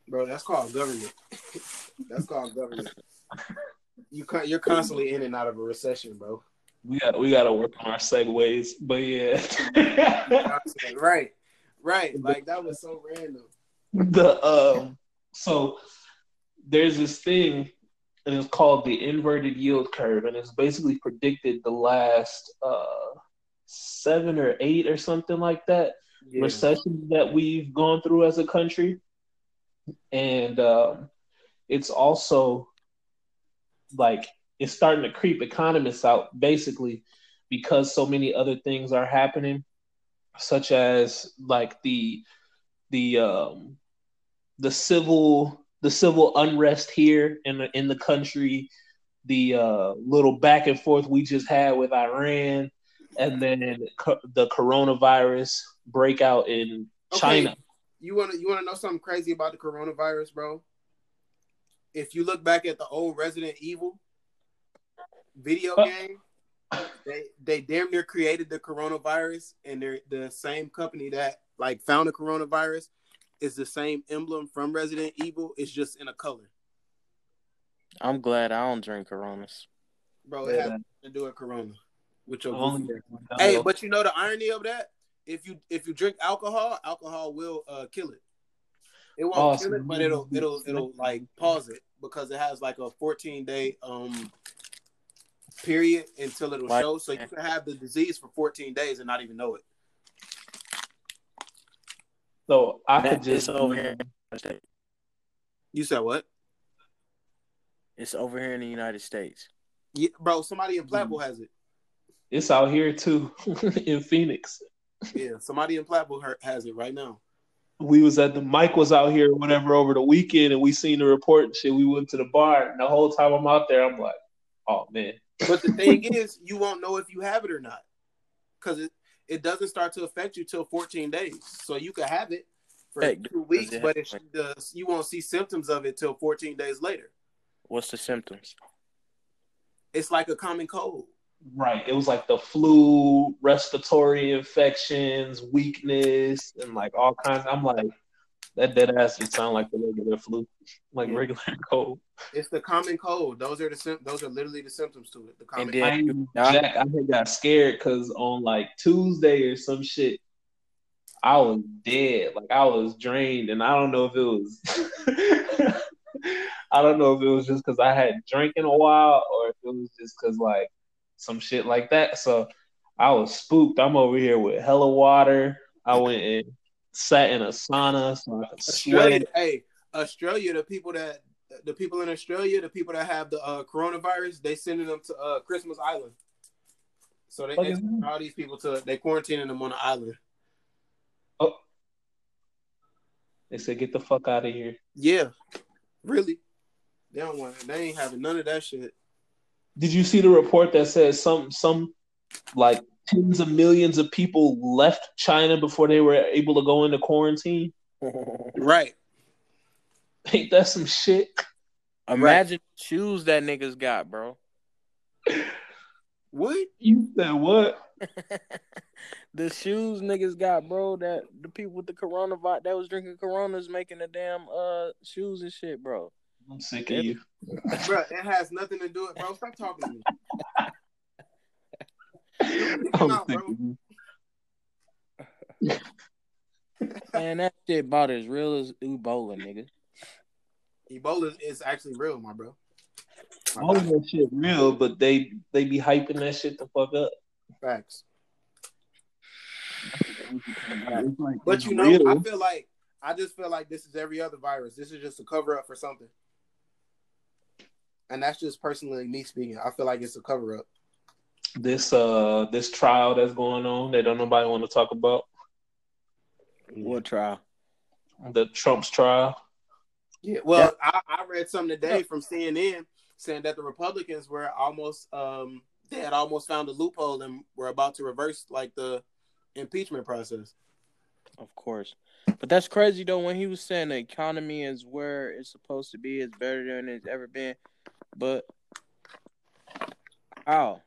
bro. That's called government. That's called government. You you're constantly in and out of a recession, bro. We got we got to work on our segues, but yeah, right, right. Like that was so random. The um, so there's this thing, and it's called the inverted yield curve, and it's basically predicted the last uh seven or eight or something like that yeah. recessions that we've gone through as a country, and um, it's also like. It's starting to creep economists out, basically, because so many other things are happening, such as like the the um, the civil the civil unrest here in the, in the country, the uh, little back and forth we just had with Iran, and then co- the coronavirus breakout in okay. China. You want to you want to know something crazy about the coronavirus, bro? If you look back at the old Resident Evil video uh, game, they they damn near created the coronavirus, and they're the same company that like found the coronavirus is the same emblem from Resident Evil. It's just in a color. I'm glad I don't drink Coronas, bro. It yeah. has nothing to do with Corona. With your oh, hey, but you know the irony of that? If you if you drink alcohol, alcohol will uh, kill it. It won't awesome. kill it, but it'll it'll it'll like pause it because it has like a fourteen day um period until it'll what? show. So you can have the disease for fourteen days and not even know it. So I that could just over here. You said what? It's over here in the United States. Yeah, bro, somebody in Platteville mm-hmm. has it. It's out here, too, in Phoenix. Yeah, somebody in Platteville has it right now. We was at the, Mike was out here, whatever, over the weekend, and we seen the report and shit. We went to the bar, and the whole time I'm out there, I'm like, oh, man. But the thing is, you won't know if you have it or not, because it, it doesn't start to affect you till fourteen days. So you could have it for hey, two weeks, but it does, you won't see symptoms of it till fourteen days later. What's the symptoms? It's like a common cold. Right. It was like the flu, respiratory infections, weakness, and like all kinds. I'm like, that dead ass would sound like the regular flu, like yeah. regular cold. It's the common cold. Those are the those are literally the symptoms to it. The common cold. I, Jack, I got scared because on like Tuesday or some shit, I was dead. Like I was drained, and I don't know if it was. I don't know if it was just because I hadn't drank in a while, or if it was just because like. Some shit like that. So I was spooked. I'm over here with hella water. I went and sat in a sauna. So I could sweat. Hey, Australia, the people that the people in Australia, the people that have the uh, coronavirus, they sending them to uh, Christmas Island. So they, they send all these people to they quarantining them on the island. Oh, they said get the fuck out of here. Yeah, really. They don't want. They ain't having none of that shit. Did you see the report that says some some like tens of millions of people left China before they were able to go into quarantine? Right. Ain't that some shit? Imagine right. the shoes that niggas got, bro. What? You said what? The shoes niggas got, bro, that the people with the coronavirus that was drinking Coronas making the damn uh shoes and shit, bro. I'm sick of you. Bro, it has nothing to do with bro. Stop talking to me. I'm out, sick bro. Of you. Man, that shit about as real as Ebola, nigga. Ebola is actually real, my bro. All of that shit real, but they, they be hyping that shit the fuck up. Facts. But you know, real. I feel like I just feel like this is every other virus. This is just a cover up for something. And that's just personally me speaking. I feel like it's a cover up. This uh this trial that's going on that don't nobody want to talk about. What trial? The Trump's trial. Yeah, well, yeah. I, I read something today from C N N saying that the Republicans were almost um they had almost found a loophole and were about to reverse like the impeachment process. Of course. But that's crazy, though, when he was saying the economy is where it's supposed to be. It's better than it's ever been. But, how?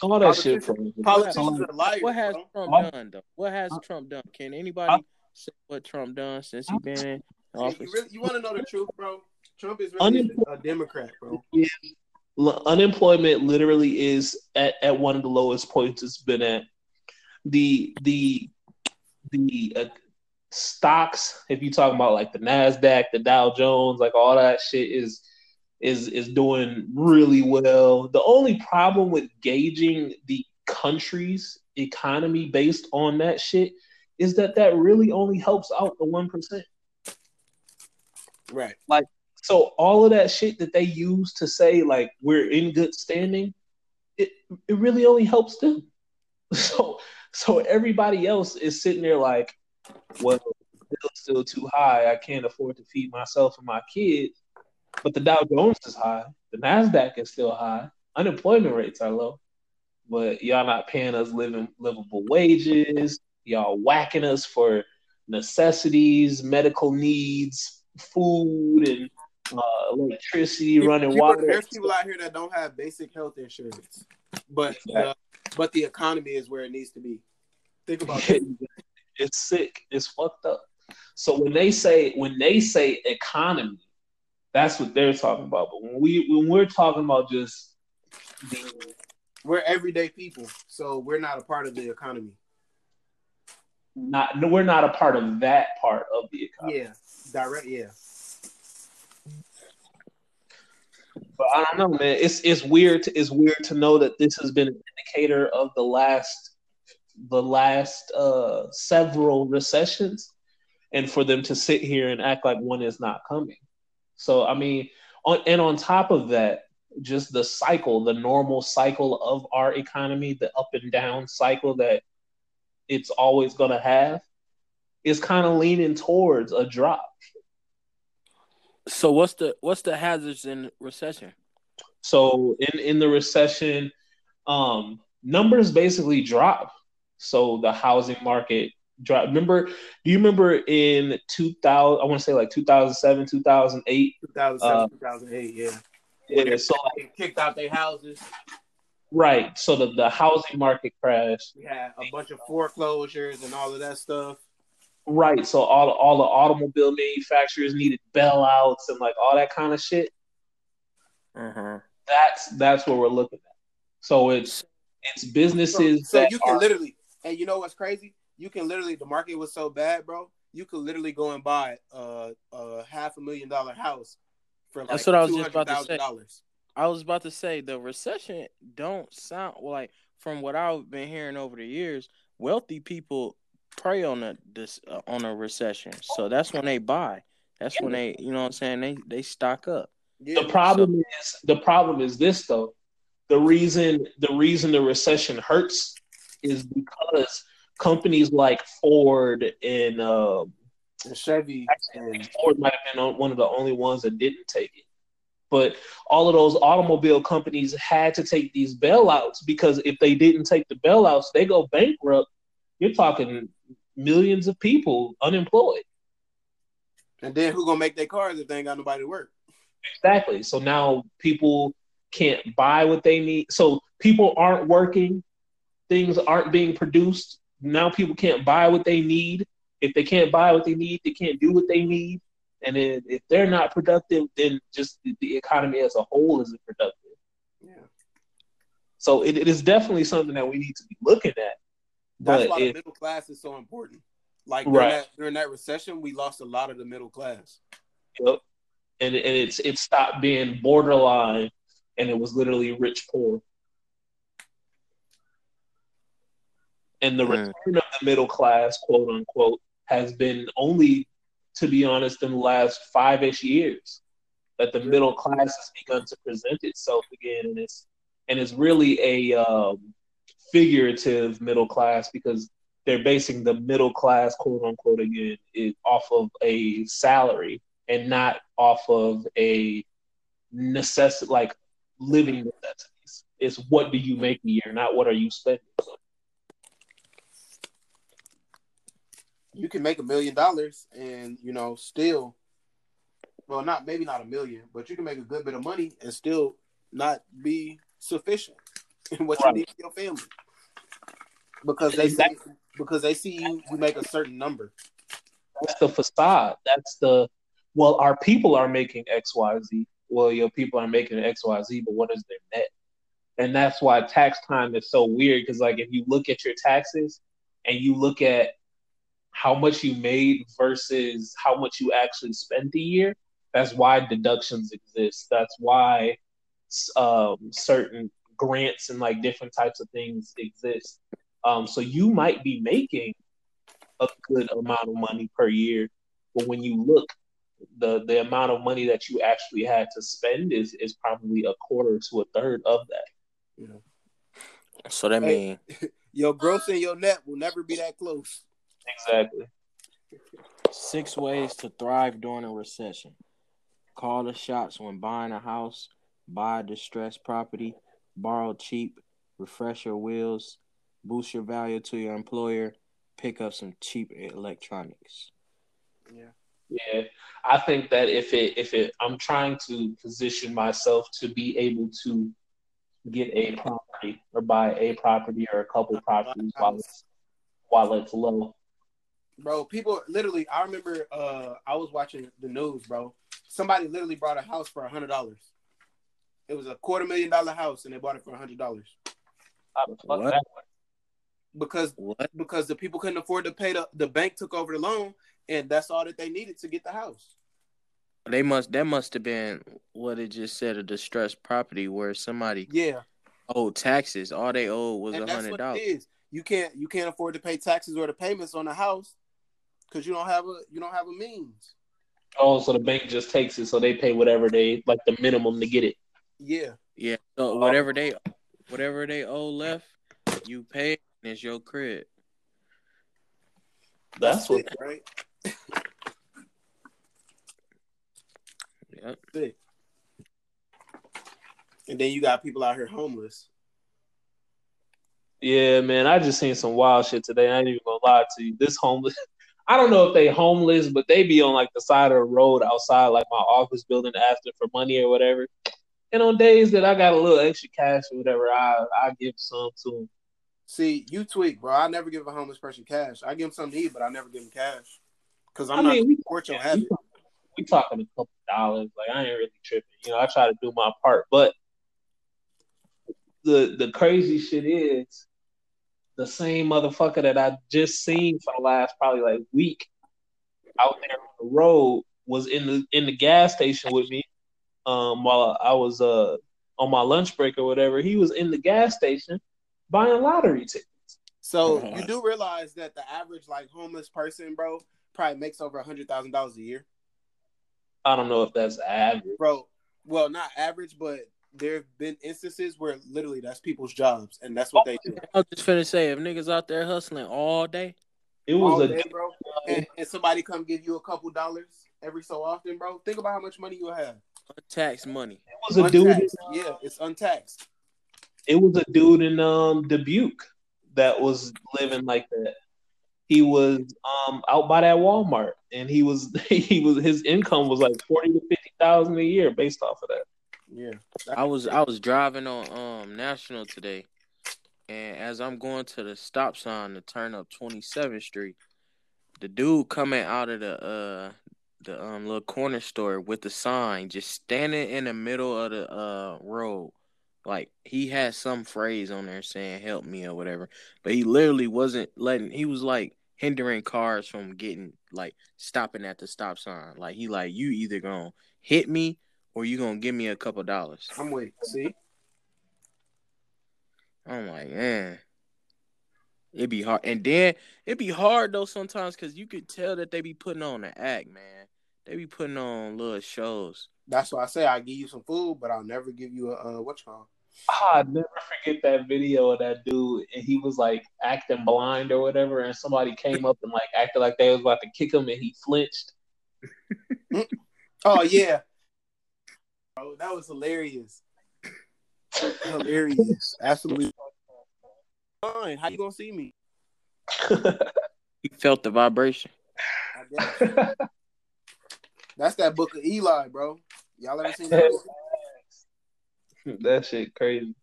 All that shit. Politicians are liars. What has Trump what? done, though? What has what? Trump done? Can anybody I, say what Trump done since he's been in office? You, really, you want to know the truth, bro? Trump is really Unemploy- a Democrat, bro. Yeah. L- unemployment literally is at, at one of the lowest points it's been at. The, the, the... Uh, stocks, if you talk about like the Nasdaq, the Dow Jones, like all that shit is is is doing really well. The only problem with gauging the country's economy based on that shit is that that really only helps out the one percent. Right. Like, so all of that shit that they use to say like we're in good standing, it it really only helps them. So so everybody else is sitting there like, well, bill's still too high. I can't afford to feed myself and my kids. But the Dow Jones is high. The Nasdaq is still high. Unemployment rates are low. But y'all not paying us living, livable wages. Y'all whacking us for necessities, medical needs, food, and uh, electricity, people, running people, water. There's people out here that don't have basic health insurance. But exactly. uh, but the economy is where it needs to be. Think about it. It's sick. It's fucked up. So when they say when they say economy, that's what they're talking about. But when we when we're talking about just the, we're everyday people, so we're not a part of the economy. Not no, we're not a part of that part of the economy. Yeah, direct. Yeah. But I don't know, man. It's it's weird. To, it's weird to know that this has been an indicator of the last the last uh, several recessions, and for them to sit here and act like one is not coming. So, I mean, on, and on top of that, just the cycle, the normal cycle of our economy, the up and down cycle that it's always going to have, is kind of leaning towards a drop. So what's the what's the hazards in recession? So in, in the recession, um, numbers basically drop. So the housing market drop. Remember, do you remember in two thousand, I want to say like two thousand seven, two thousand eight? two thousand seven, uh, two thousand eight, yeah. Yeah, so they kicked out their houses. Right. So the, the housing market crashed. We had a bunch of foreclosures and all of that stuff. Right. So all, all the automobile manufacturers needed bailouts and like all that kind of shit. Mm-hmm. That's that's what we're looking at. So it's it's businesses. So, so that you can are, literally, and you know what's crazy? You can literally, the market was so bad, bro. You could literally go and buy a, a half a million dollar house for like that's what I was just about to say. I was about to say the recession don't sound like, from what I've been hearing over the years, wealthy people prey on a this uh, on a recession. So that's when they buy. That's when they, you know what I'm saying? They they stock up. The problem so, is the problem is this though. The reason the reason the recession hurts is because companies like Ford and uh, Chevy. Actually, Ford might have been one of the only ones that didn't take it. But all of those automobile companies had to take these bailouts because if they didn't take the bailouts, they go bankrupt. You're talking millions of people unemployed. And then who's going to make their cars if they ain't got nobody to work? Exactly. So now people can't buy what they need. So people aren't working. Things aren't being produced. Now people can't buy what they need. If they can't buy what they need, they can't do what they need. And then if they're not productive, then just the economy as a whole isn't productive. Yeah. So it, it is definitely something that we need to be looking at. That's but why it, the middle class is so important. Like during, right. that, during that recession, we lost a lot of the middle class. Yep. And and it's it stopped being borderline, and it was literally rich poor. And the return mm. of the middle class, quote unquote, has been only, to be honest, in the last five-ish years, that the middle class has begun to present itself again. And it's, and it's really a um, figurative middle class because they're basing the middle class, quote unquote, again, is off of a salary and not off of a necessi- like living necessities. It's what do you make a year, not what are you spending. You can make a million dollars and, you know, still, well, not maybe not a million, but you can make a good bit of money and still not be sufficient in what right. you need for your family. Because they exactly. see, because they see you, you make a certain number. That's the facade. That's the, well, our people are making X, Y, Z. Well, your people are making X, Y, Z, but what is their net? And that's why tax time is so weird because, like, if you look at your taxes and you look at how much you made versus how much you actually spent the year. That's why deductions exist. That's why um, certain grants and like different types of things exist. Um, so you might be making a good amount of money per year, but when you look, the the amount of money that you actually had to spend is is probably a quarter to a third of that. Yeah. So that means your gross and your net will never be that close. Exactly. Six ways to thrive during a recession. Call the shots when buying a house, buy distressed property, borrow cheap, refresh your wheels, boost your value to your employer, pick up some cheap electronics. Yeah. Yeah. I think that if it if it I'm trying to position myself to be able to get a property or buy a property or a couple properties while it's while it's low. Bro, people literally, I remember uh, I was watching the news, bro. Somebody literally bought a house for one hundred dollars. It was a quarter million dollar house, and they bought it for one hundred dollars. What? Because what? because the people couldn't afford to pay the, the bank took over the loan, and that's all that they needed to get the house. They must that must have been what it just said, a distressed property where somebody yeah owed taxes. All they owed was one hundred dollars. You can't you can't afford to pay taxes or the payments on the house because you don't have a you don't have a means. Oh, so the bank just takes it, so they pay whatever they like the minimum to get it. Yeah, yeah. So whatever they whatever they owe left, you pay, and it's your crib. That's, That's what, it, right? Yep. Sick. And then you got people out here homeless. Yeah, man, I just seen some wild shit today. I ain't even gonna lie to you. This homeless, I don't know if they homeless, but they be on like the side of the road outside like my office building asking for money or whatever. And on days that I got a little extra cash or whatever, I I give some to them. See, you tweak, bro. I never give a homeless person cash. I give them something to eat, but I never give them cash because I'm I not mean, gonna support your habit. We talking a couple dollars. Like I ain't really tripping. You know, I try to do my part, but the the crazy shit is. The same motherfucker that I just seen for the last probably like week out there on the road was in the in the gas station with me um, while I was uh, on my lunch break or whatever. He was in the gas station buying lottery tickets. So you do realize that the average like homeless person, bro, probably makes over a hundred thousand dollars a year. I don't know if that's average, bro. Well, not average, but. There have been instances where literally that's people's jobs, and that's what oh, they do. I was just finna say, if niggas out there hustling all day, it was a day, bro. And, and somebody come give you a couple dollars every so often, bro. Think about how much money you'll have. Untaxed money. It was a untaxed, dude. In, yeah, it's untaxed. It was a dude in um Dubuque that was living like that. He was um out by that Walmart, and he was he was his income was like forty to fifty thousand a year based off of that. Yeah, I was I was driving on um National today, and as I'm going to the stop sign to turn up twenty-seventh Street, the dude coming out of the uh the um little corner store with the sign, just standing in the middle of the uh road, like he had some phrase on there saying "help me" or whatever, but he literally wasn't letting. He was like hindering cars from getting like stopping at the stop sign. Like he like you either gonna hit me. Or you gonna give me a couple dollars? I'm waiting. See, I'm like, man, it'd be hard, and then it'd be hard though sometimes because you could tell that they be putting on the act, man. They be putting on little shows. That's why I say I give you some food, but I'll never give you a uh, what you call. I never forget that video of that dude, and he was like acting blind or whatever, and somebody came up and like acted like they was about to kick him, and he flinched. Oh yeah. Bro, that was hilarious. Hilarious. Absolutely. Fine. How you gonna see me? You felt the vibration. I guess. That's that book of Eli, bro. Y'all ever seen that book? That shit crazy.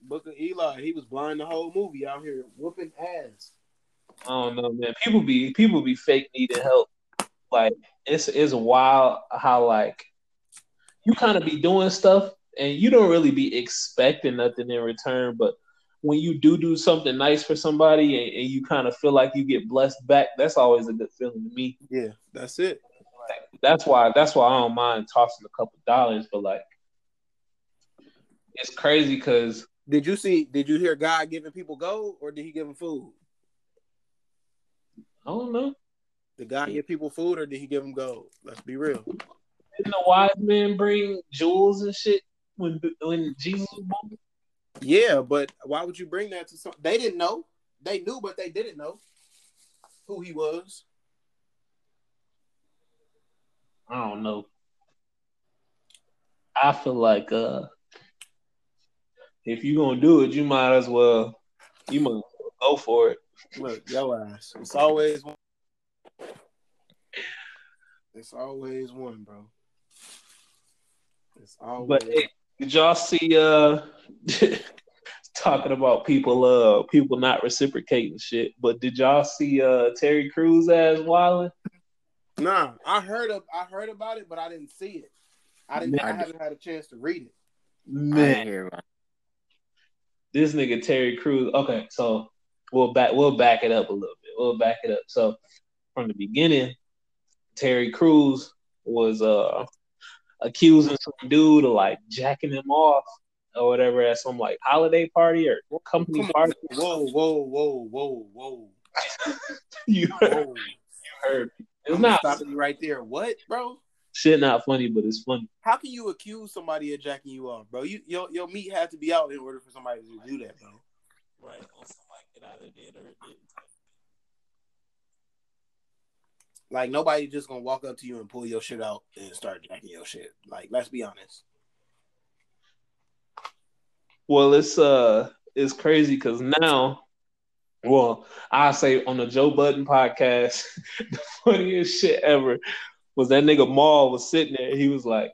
Book of Eli. He was blind the whole movie out here whooping ass. I don't know, man. People be people be fake needing help. Like it's it's wild how like you kind of be doing stuff, and you don't really be expecting nothing in return. But when you do do something nice for somebody, and, and you kind of feel like you get blessed back, that's always a good feeling to me. Yeah, that's it. Like, that's why. That's why I don't mind tossing a couple dollars. But like, it's crazy because did you see? Did you hear God giving people gold, or did He give them food? I don't know. Did God give people food, or did He give them gold? Let's be real. Didn't the wise men bring jewels and shit when when Jesus was born? Yeah, but why would you bring that to some? They didn't know. They knew, but they didn't know who he was. I don't know. I feel like uh, if you're going to do it, you might as well you might go for it. Look, yo ass. It's always one. It's always one, bro. It's always But hey, did y'all see uh talking about people uh people not reciprocating shit, but did y'all see uh Terry Crews as wildin'? Nah, I heard of I heard about it, but I didn't see it. I didn't Man. I haven't had a chance to read it. Man, this nigga Terry Crews, okay, so We'll back we'll back it up a little bit. We'll back it up. So from the beginning, Terry Crews was uh, accusing some dude of like jacking him off or whatever at some like holiday party or company party. Whoa, whoa, whoa, whoa, whoa! you heard? Whoa. You heard? It's I'm not stopping you right there. What, bro? Shit, not funny, but it's funny. How can you accuse somebody of jacking you off, bro? You your your meat had to be out in order for somebody to do that, bro. Right. Like, nobody just gonna walk up to you and pull your shit out and start jacking your shit. Like, let's be honest. Well, it's uh, it's crazy because now, well, I say on the Joe Budden podcast, the funniest shit ever was that nigga Maul was sitting there. He was like,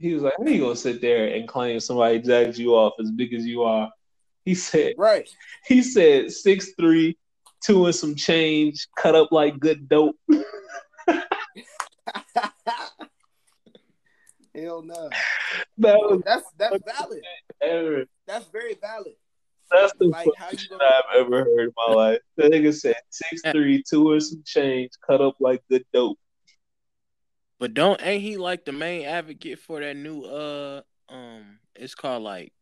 he was like, how you gonna sit there and claim somebody jacked you off as big as you are? He said, right. He said six three, two and some change, cut up like good dope. Hell no. That was that's that's valid. Ever. That's very valid. That's the like, funniest shit I've ever heard in my life. That nigga said six three, two and some change, cut up like good dope. But don't ain't he like the main advocate for that new uh um it's called like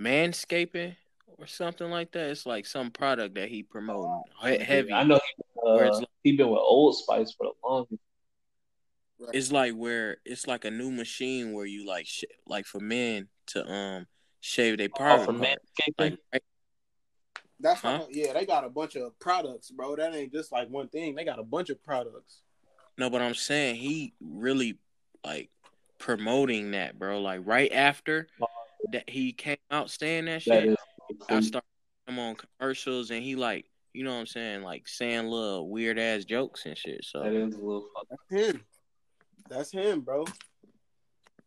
Manscaping or something like that? It's like some product that he promoting heavy. I know he, uh, like, he been with Old Spice for the longest. Right. It's like where it's like a new machine where you like sh- like for men to um shave their private. Oh, for manscaping. Like, right? That's huh? Like, yeah, they got a bunch of products, bro. That ain't just like one thing. They got a bunch of products. No, but I'm saying he really like promoting that, bro. Like right after. Oh. That he came out saying that shit. That I started him on commercials, and he like, you know what I'm saying, like saying little weird ass jokes and shit. So that is a little fucking. That's him. That's him, bro.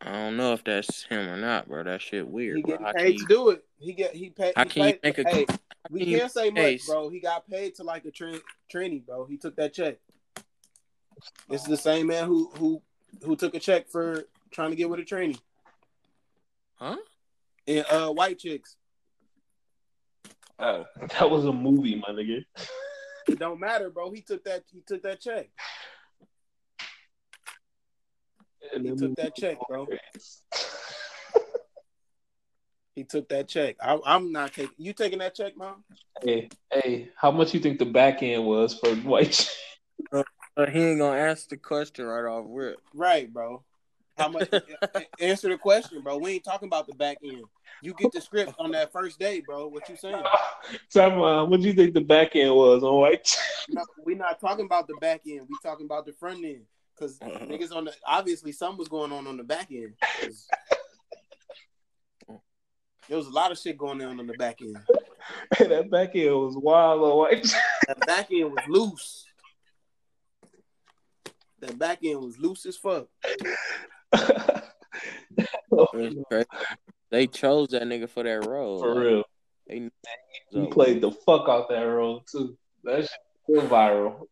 I don't know if that's him or not, bro. That shit weird. He getting paid to do it. He get he paid. I can't make a. Hey, we can't say much, bro. He got paid to like a tr- trini, bro. He took that check. This is the same man who who who took a check for trying to get with a trini. Huh? And uh, White Chicks. Oh, that was a movie, my nigga. It don't matter, bro. He took that. He took that check. And he took that check, bro. He took that check. I, I'm not taking. You taking that check, mom? Hey, hey, how much you think the back end was for White Chicks? Uh, he ain't gonna answer the question right off rip. Right, bro. How much? Answer the question, bro. We ain't talking about the back end. You get the script on that first day, bro. What you saying? So, uh, what do you think the back end was on White? No, we're not talking about the back end. We talking about the front end because uh-huh. niggas on the obviously something was going on on the back end. There was a lot of shit going on on the back end. Hey, that back end was wild on White. That back end was loose. That back end was loose as fuck. They chose that nigga for that role. For like, real. They knew he played the fuck out that role too. That shit was viral.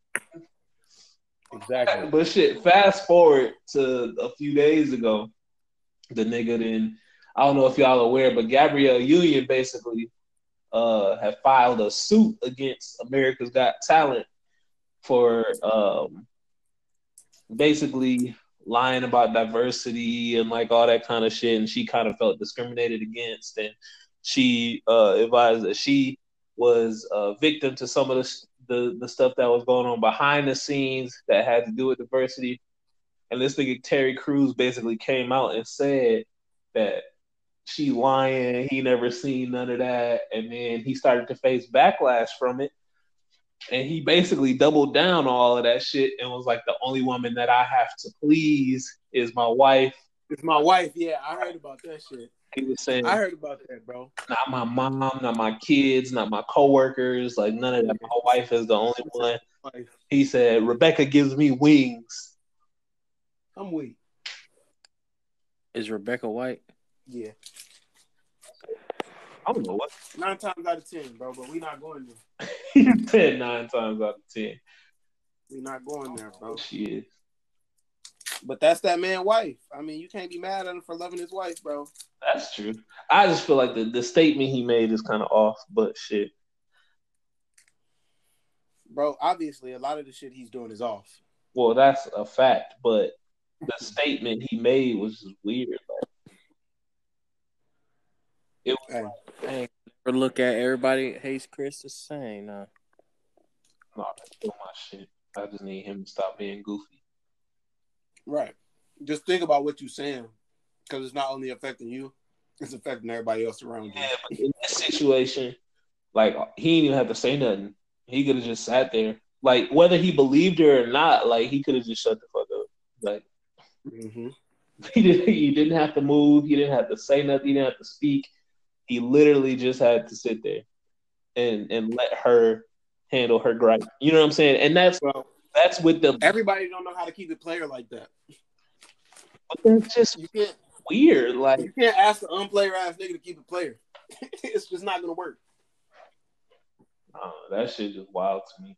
Exactly. But shit, fast forward to a few days ago, the nigga then I don't know if y'all are aware, but Gabrielle Union basically uh had filed a suit against America's Got Talent for um basically lying about diversity and like all that kind of shit, and she kind of felt discriminated against, and she uh, advised that she was a victim to some of the, the the stuff that was going on behind the scenes that had to do with diversity. And this nigga Terry Crews basically came out and said that she lying, he never seen none of that, and then he started to face backlash from it. And he basically doubled down on all of that shit and was like, the only woman that I have to please is my wife. It's my wife, yeah. I heard about that shit. He was saying, I heard about that, bro. Not my mom, not my kids, not my coworkers. Like, none of that. My wife is the only one. He said, Rebecca gives me wings. I'm weak. Is Rebecca white? Yeah. I don't know what. Nine times out of ten, bro, but we not going there. He said nine times out of ten. We not going there, bro. She is. But that's that man's wife. I mean, you can't be mad at him for loving his wife, bro. That's true. I just feel like the, the statement he made is kind of off, but shit. Bro, obviously, a lot of the shit he's doing is off. Well, that's a fact, but the statement he made was just weird. Like, it was hey, like, hey, look at everybody hates Chris the same. Nah, nah, that's still my shit. I just need him to stop being goofy. Right. Just think about what you're saying, because it's not only affecting you, it's affecting everybody else around you. Yeah, but in this situation, like, he didn't even have to say nothing. He could have just sat there. Like, whether he believed her or not, like, he could have just shut the fuck up. Like, mm-hmm. he, didn't, he didn't have to move. He didn't have to say nothing. He didn't have to speak. He literally just had to sit there and, and let her handle her gripe. You know what I'm saying? And that's... Well, That's with the everybody don't know how to keep the player like that. But that's just you can't, weird. Like, you can't ask the unplayer ass nigga to keep a player. It's just not gonna work. Oh, that shit just wild to me.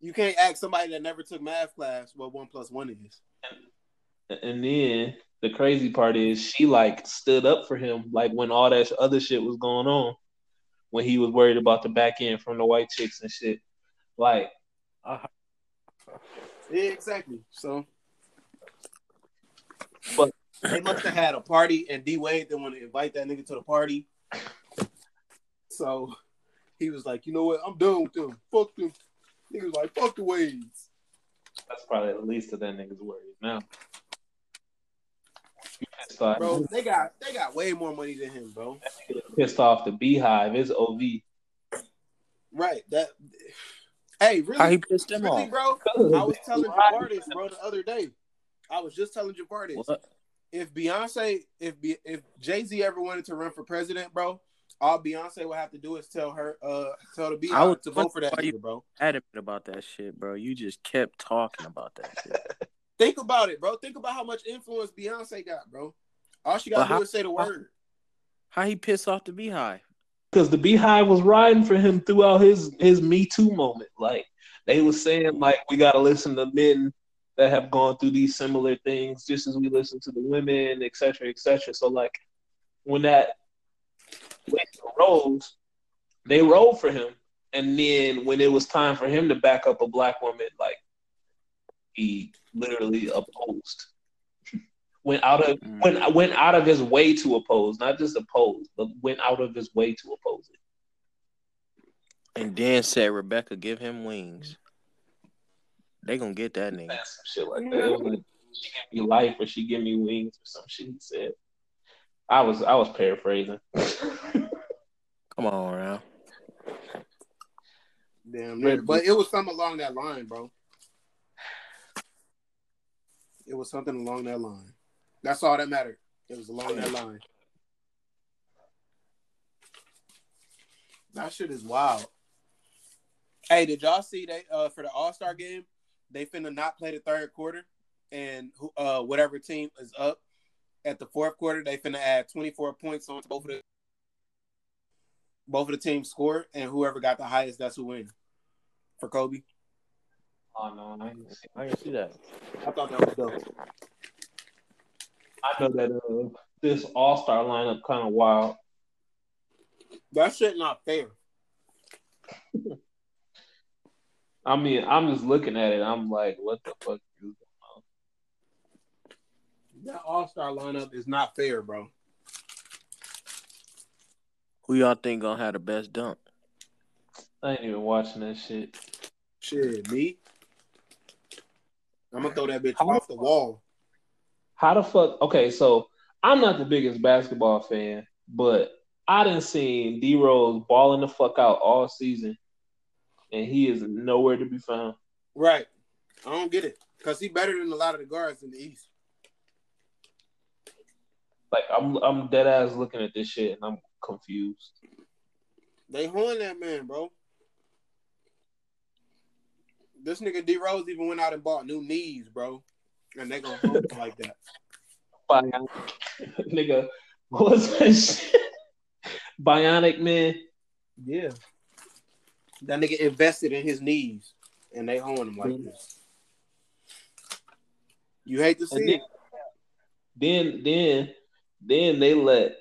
You can't ask somebody that never took math class what one plus one is. And, and then the crazy part is she like stood up for him like when all that other shit was going on, when he was worried about the back end from the white chicks and shit. Like uh, Yeah, exactly. So, but they must have had a party, and D Wade didn't want to invite that nigga to the party. So he was like, "You know what? I'm done with them. Fuck them." He was like, "Fuck the Wades." That's probably the least of that nigga's worries now. Bro, they got they got way more money than him, bro. Pissed off the Beehive. It's O V. Right. That. Hey, really, How he pissed him really off. Bro, I was telling Javardis, bro, the other day. I was just telling Javardis, what? if Beyonce, if Be- if Jay-Z ever wanted to run for president, bro, all Beyonce would have to do is tell her, uh, tell the B I would to vote for that nigga, bro. Adamant about that shit, bro. You just kept talking about that shit. Think about it, bro. Think about how much influence Beyonce got, bro. All she got to do how, is say the word. How he pissed off the Beehive? Because the Beehive was riding for him throughout his, his Me Too moment. Like, they were saying, like, we got to listen to men that have gone through these similar things just as we listen to the women, et cetera, et cetera. So, like, when that rose, they rolled for him. And then when it was time for him to back up a black woman, like, he literally opposed. Went out of mm. went, went out of his way to oppose, not just oppose, but went out of his way to oppose it. And then said, "Rebecca, give him wings. They gonna get that nigga." That's some shit like that. It was like, she give me life, or she give me wings, or some shit. He said, "I was I was paraphrasing." Come on, Ron. Damn, man. But it was something along that line, bro. It was something along that line. That's all that mattered. It was along that line. That shit is wild. Hey, did y'all see they uh, for the All-Star game, they finna not play the third quarter, and who, uh, whatever team is up at the fourth quarter, they finna add twenty-four points on both of the both of the teams score, and whoever got the highest, that's who wins. For Kobe. Oh no, I didn't see, I didn't see that. I thought that was dope. I know that uh, this All-Star lineup kind of wild. That shit not fair. I mean, I'm just looking at it. I'm like, what the fuck is going on? That All-Star lineup is not fair, bro. Who y'all think gonna have the best dunk? I ain't even watching that shit. Shit, me? I'm gonna throw that bitch how off the, the wall. How the fuck? Okay, so I'm not the biggest basketball fan, but I done seen D-Rose balling the fuck out all season. and he is nowhere to be found. Right. I don't get it. Because he's better than a lot of the guards in the East. Like, I'm I'm dead ass looking at this shit, and I'm confused. They horn that man, bro. This nigga D-Rose even went out and bought new knees, bro. And they gonna hold him like that. Bionic. Nigga, what's that shit? Bionic, man. Yeah. That nigga invested in his knees, and they horn him like mm-hmm. this. You hate to see then, it. Then, then, then they let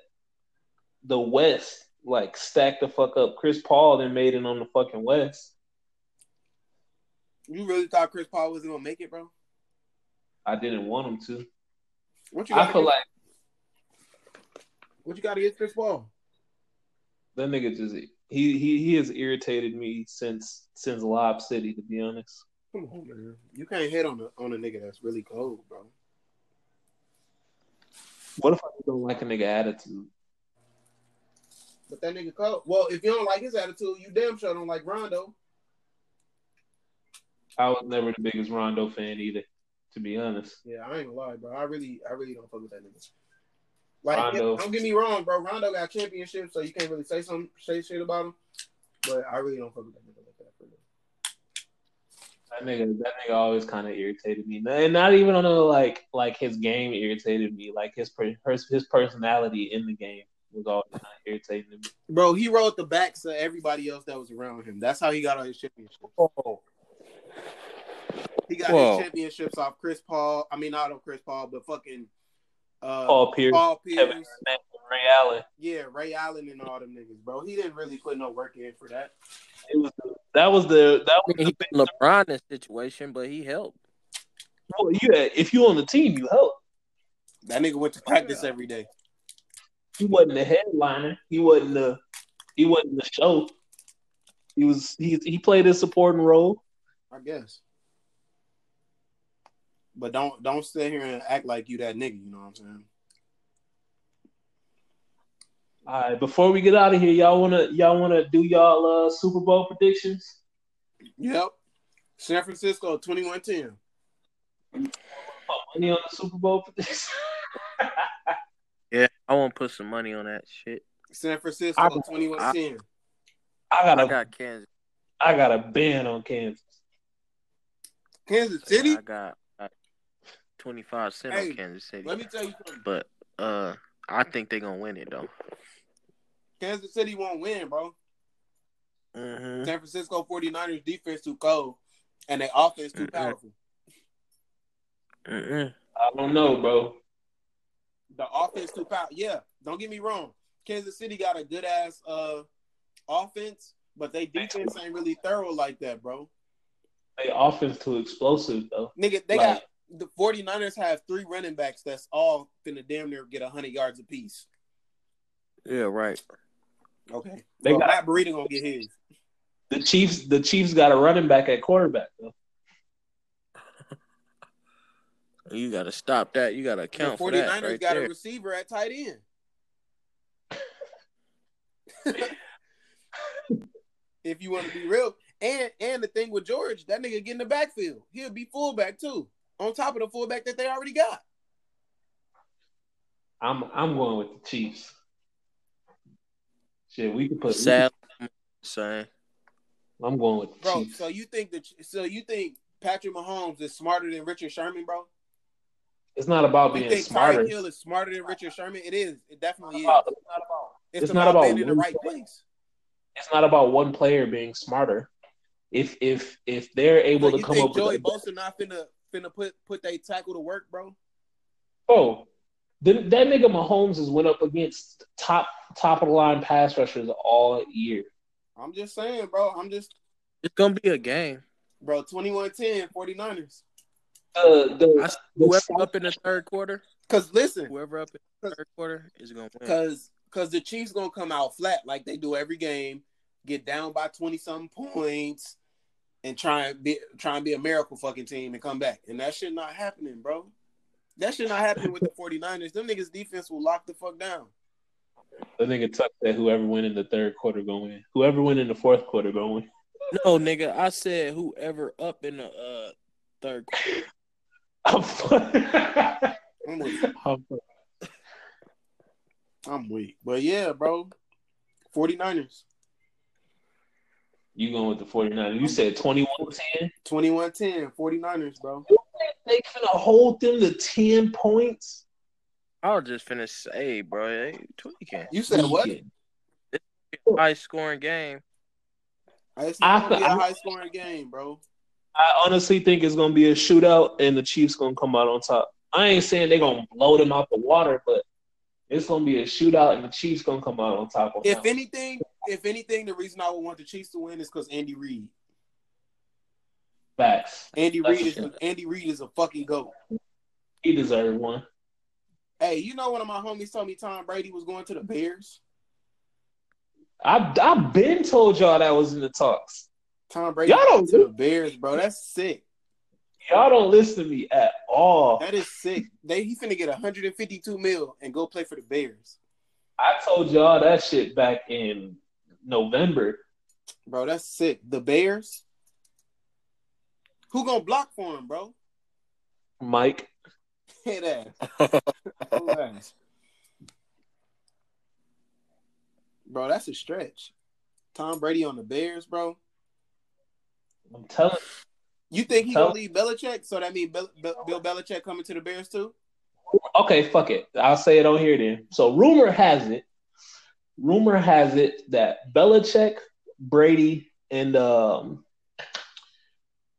the West, like, stack the fuck up. Chris Paul then made it on the fucking West. You really thought Chris Paul wasn't going to make it, bro? I didn't want him to. What you I feel get? like... What you got to get Chris Paul? That nigga just... He he he has irritated me since since Lob City, to be honest. Come on, man. You can't hit on a, on a nigga that's really cold, bro. What if I don't like a nigga attitude? But that nigga cold. Well, if you don't like his attitude, you damn sure don't like Rondo. I was never the biggest Rondo fan either, to be honest. Yeah, I ain't gonna lie, bro. I really, I really don't fuck with that nigga. Like, Rondo. Don't get me wrong, bro. Rondo got championships, so you can't really say some say shit about him. But I really don't fuck with that nigga like that. For real. That nigga, that nigga always kind of irritated me, and not even on a, like like his game irritated me. Like his his personality in the game was always kind of irritating to me. Bro, he rode the backs of everybody else that was around him. That's how he got all his championships. Oh. He got Whoa. his championships off Chris Paul. I mean, not off Chris Paul, but fucking uh, Paul Pierce, Paul Pierce, Kevin, Ray Allen. Yeah, Ray Allen and all them niggas, bro. He didn't really put no work in for that. It was the, that was the that was I mean, the LeBron situation, but he helped. Well, yeah, if you on the team, you help. That nigga went to practice yeah. every day. He wasn't the headliner. He wasn't the he wasn't the show. He was he he played his supporting role, I guess. But don't don't sit here and act like you that nigga, you know what I'm saying? All right, before we get out of here, y'all wanna y'all wanna do y'all uh, Super Bowl predictions? Yep. San Francisco twenty-one ten. Put money on the Super Bowl predictions. Yeah, I wanna put some money on that shit. San Francisco I, twenty-one ten. I, I got I got Kansas. I got a ban on Kansas. Kansas City? I got twenty-five cents hey, on Kansas City. Let me tell you something. But uh, I think they're going to win it, though. Kansas City won't win, bro. Mm-hmm. San Francisco forty-niners defense too cold, and their offense too Mm-mm. powerful. Mm-mm. I don't know, bro. The offense too powerful. Yeah, don't get me wrong. Kansas City got a good-ass uh, offense, but their defense ain't really thorough like that, bro. Their offense too explosive, though. Nigga, they like, got... The forty-niners have three running backs that's all finna damn near get one hundred yards apiece. Yeah, right. Okay. They well, got Matt Breida gonna get his. The Chiefs the Chiefs got a running back at quarterback, though. You gotta stop that. You gotta account for that. The forty-niners got a receiver at tight end. If you want to be real. And and the thing with George, that nigga get in the backfield. He'll be fullback, too. On top of the fullback that they already got. I'm I'm going with the Chiefs. Shit, we can put Sam. Same. I'm going with the bro, Chiefs. So you think that so you think Patrick Mahomes is smarter than Richard Sherman, bro? It's not about you being think smarter. Tyreek Hill is smarter than Richard Sherman. It is. It definitely it's is. About, it's not about. It's, it's about, about being in the right player. place. It's not about one player being smarter. If if if they're able so to come think up Joey with Joey Bosa not finna Finna put put they tackle to work, bro. Oh, the, that nigga Mahomes has went up against top top of the line pass rushers all year. I'm just saying, bro. I'm just. It's gonna be a game, bro. twenty-one ten, forty-niners. Uh, the, I, whoever the, up in the third quarter, because listen, whoever up in the third quarter is gonna win. Because because the Chiefs gonna come out flat like they do every game, get down by twenty something points. And try and be try and be a miracle fucking team and come back. And that shit not happening, bro. That shit not happening with the forty-niners. Them niggas defense will lock the fuck down. The nigga tucked that whoever went in the third quarter going in. Whoever went in the fourth quarter going. No, nigga, I said whoever up in the uh, third quarter. I'm, f- I'm weak. I'm, f- I'm weak. But yeah, bro. forty-niners. You going with the forty-niners. You said twenty-one ten? twenty-one ten, forty-niners, bro. You think they finna hold them to ten points? I was just finna say, bro. Hey, tweaking. You said what? It's a high-scoring game. It's not I, gonna be a high-scoring game, bro. I honestly think it's gonna be a shootout, and the Chiefs gonna come out on top. I ain't saying they're gonna blow them out the water, but it's gonna be a shootout, and the Chiefs gonna come out on top. On if top. anything, if anything, the reason I would want the Chiefs to win is because Andy Reid. Facts. Andy Reid is Andy Reid is a fucking goat. He deserved one. Hey, you know one of my homies told me Tom Brady was going to the Bears. I I've been told y'all that was in the talks. Tom Brady y'all don't to the Bears, bro. That's sick. Y'all don't listen to me at all. That is sick. They he finna get one hundred fifty-two mil and go play for the Bears. I told y'all that shit back in November. Bro, that's sick. The Bears? Who gonna block for him, bro? Mike. Hey that. Right. Bro, that's a stretch. Tom Brady on the Bears, bro. I'm telling you. You think he gonna leave Belichick? So that means Bill, Bill Belichick coming to the Bears too? Okay, fuck it. I'll say it on here then. So rumor has it, rumor has it that Belichick, Brady, and um,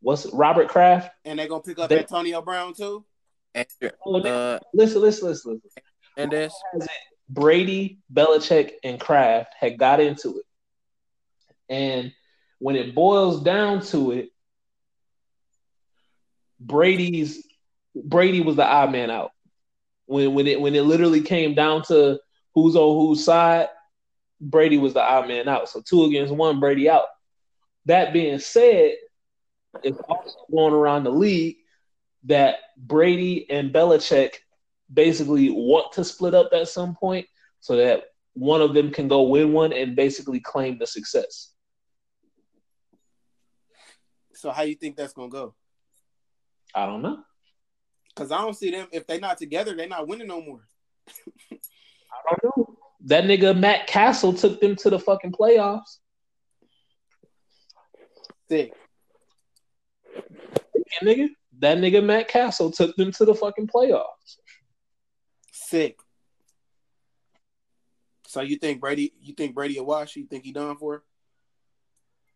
what's it, Robert Kraft, and they're gonna pick up they, Antonio Brown too. And, uh, listen, listen, listen, listen. And this Brady, Belichick, and Kraft had got into it, and when it boils down to it, Brady's Brady was the odd man out. When when it when it literally came down to who's on whose side, Brady was the odd man out. So two against one, Brady out. That being said, it's also going around the league that Brady and Belichick basically want to split up at some point so that one of them can go win one and basically claim the success. So how you think that's gonna go? I don't know. Cause I don't see them if they're not together, they're not winning no more. I don't know. That nigga Matt Castle took them to the fucking playoffs. Sick. Sick nigga. That nigga Matt Castle took them to the fucking playoffs. Sick. So you think Brady? You think Brady a wash? You think he done for it?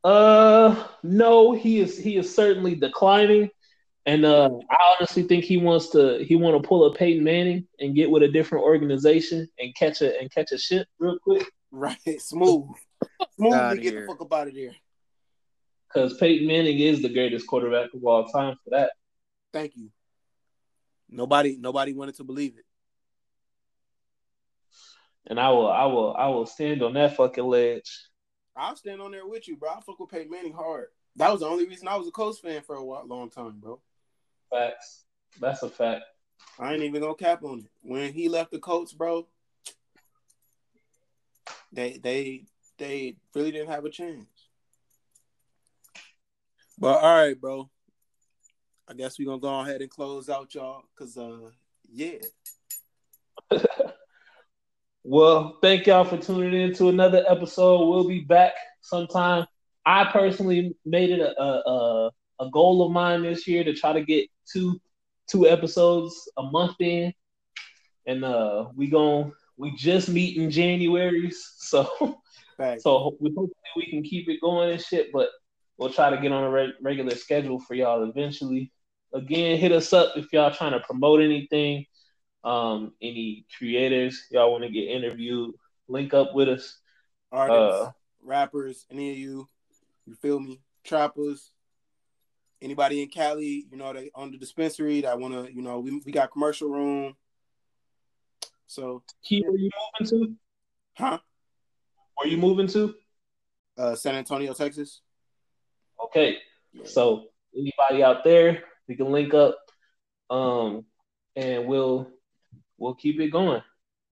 Uh, no. He is. He is certainly declining, and uh, I honestly think he wants to. He want to pull a Peyton Manning and get with a different organization and catch a and catch a shit real quick. Right, smooth, smoothly get the fuck up out of there. Because Peyton Manning is the greatest quarterback of all time for that. Thank you. Nobody, nobody wanted to believe it. And I will, I will, I will stand on that fucking ledge. I'll stand on there with you, bro. I fuck with Peyton Manning hard. That was the only reason I was a Colts fan for a while, long time, bro. Facts. That's a fact. I ain't even gonna cap on it. When he left the Colts, bro, they they they really didn't have a chance. But all right, bro. I guess we're gonna go ahead and close out, y'all, because uh yeah. Well, thank y'all for tuning in to another episode. We'll be back sometime. I personally made it a a, a goal of mine this year to try to get two two episodes a month in. And uh we gon' we just meet in January, so right. so we hopefully we can keep it going and shit, but we'll try to get on a re- regular schedule for y'all eventually. Again, hit us up if y'all trying to promote anything. Um, any creators y'all want to get interviewed, link up with us. Artists, uh, rappers, any of you, you feel me? Trappers, anybody in Cali, you know, they on the dispensary that want to, you know, we, we got commercial room. So, Key, where you moving to? Huh? Where you moving to? Uh, San Antonio, Texas. Okay, yeah. So anybody out there, we can link up, um, and we'll. We'll keep it going.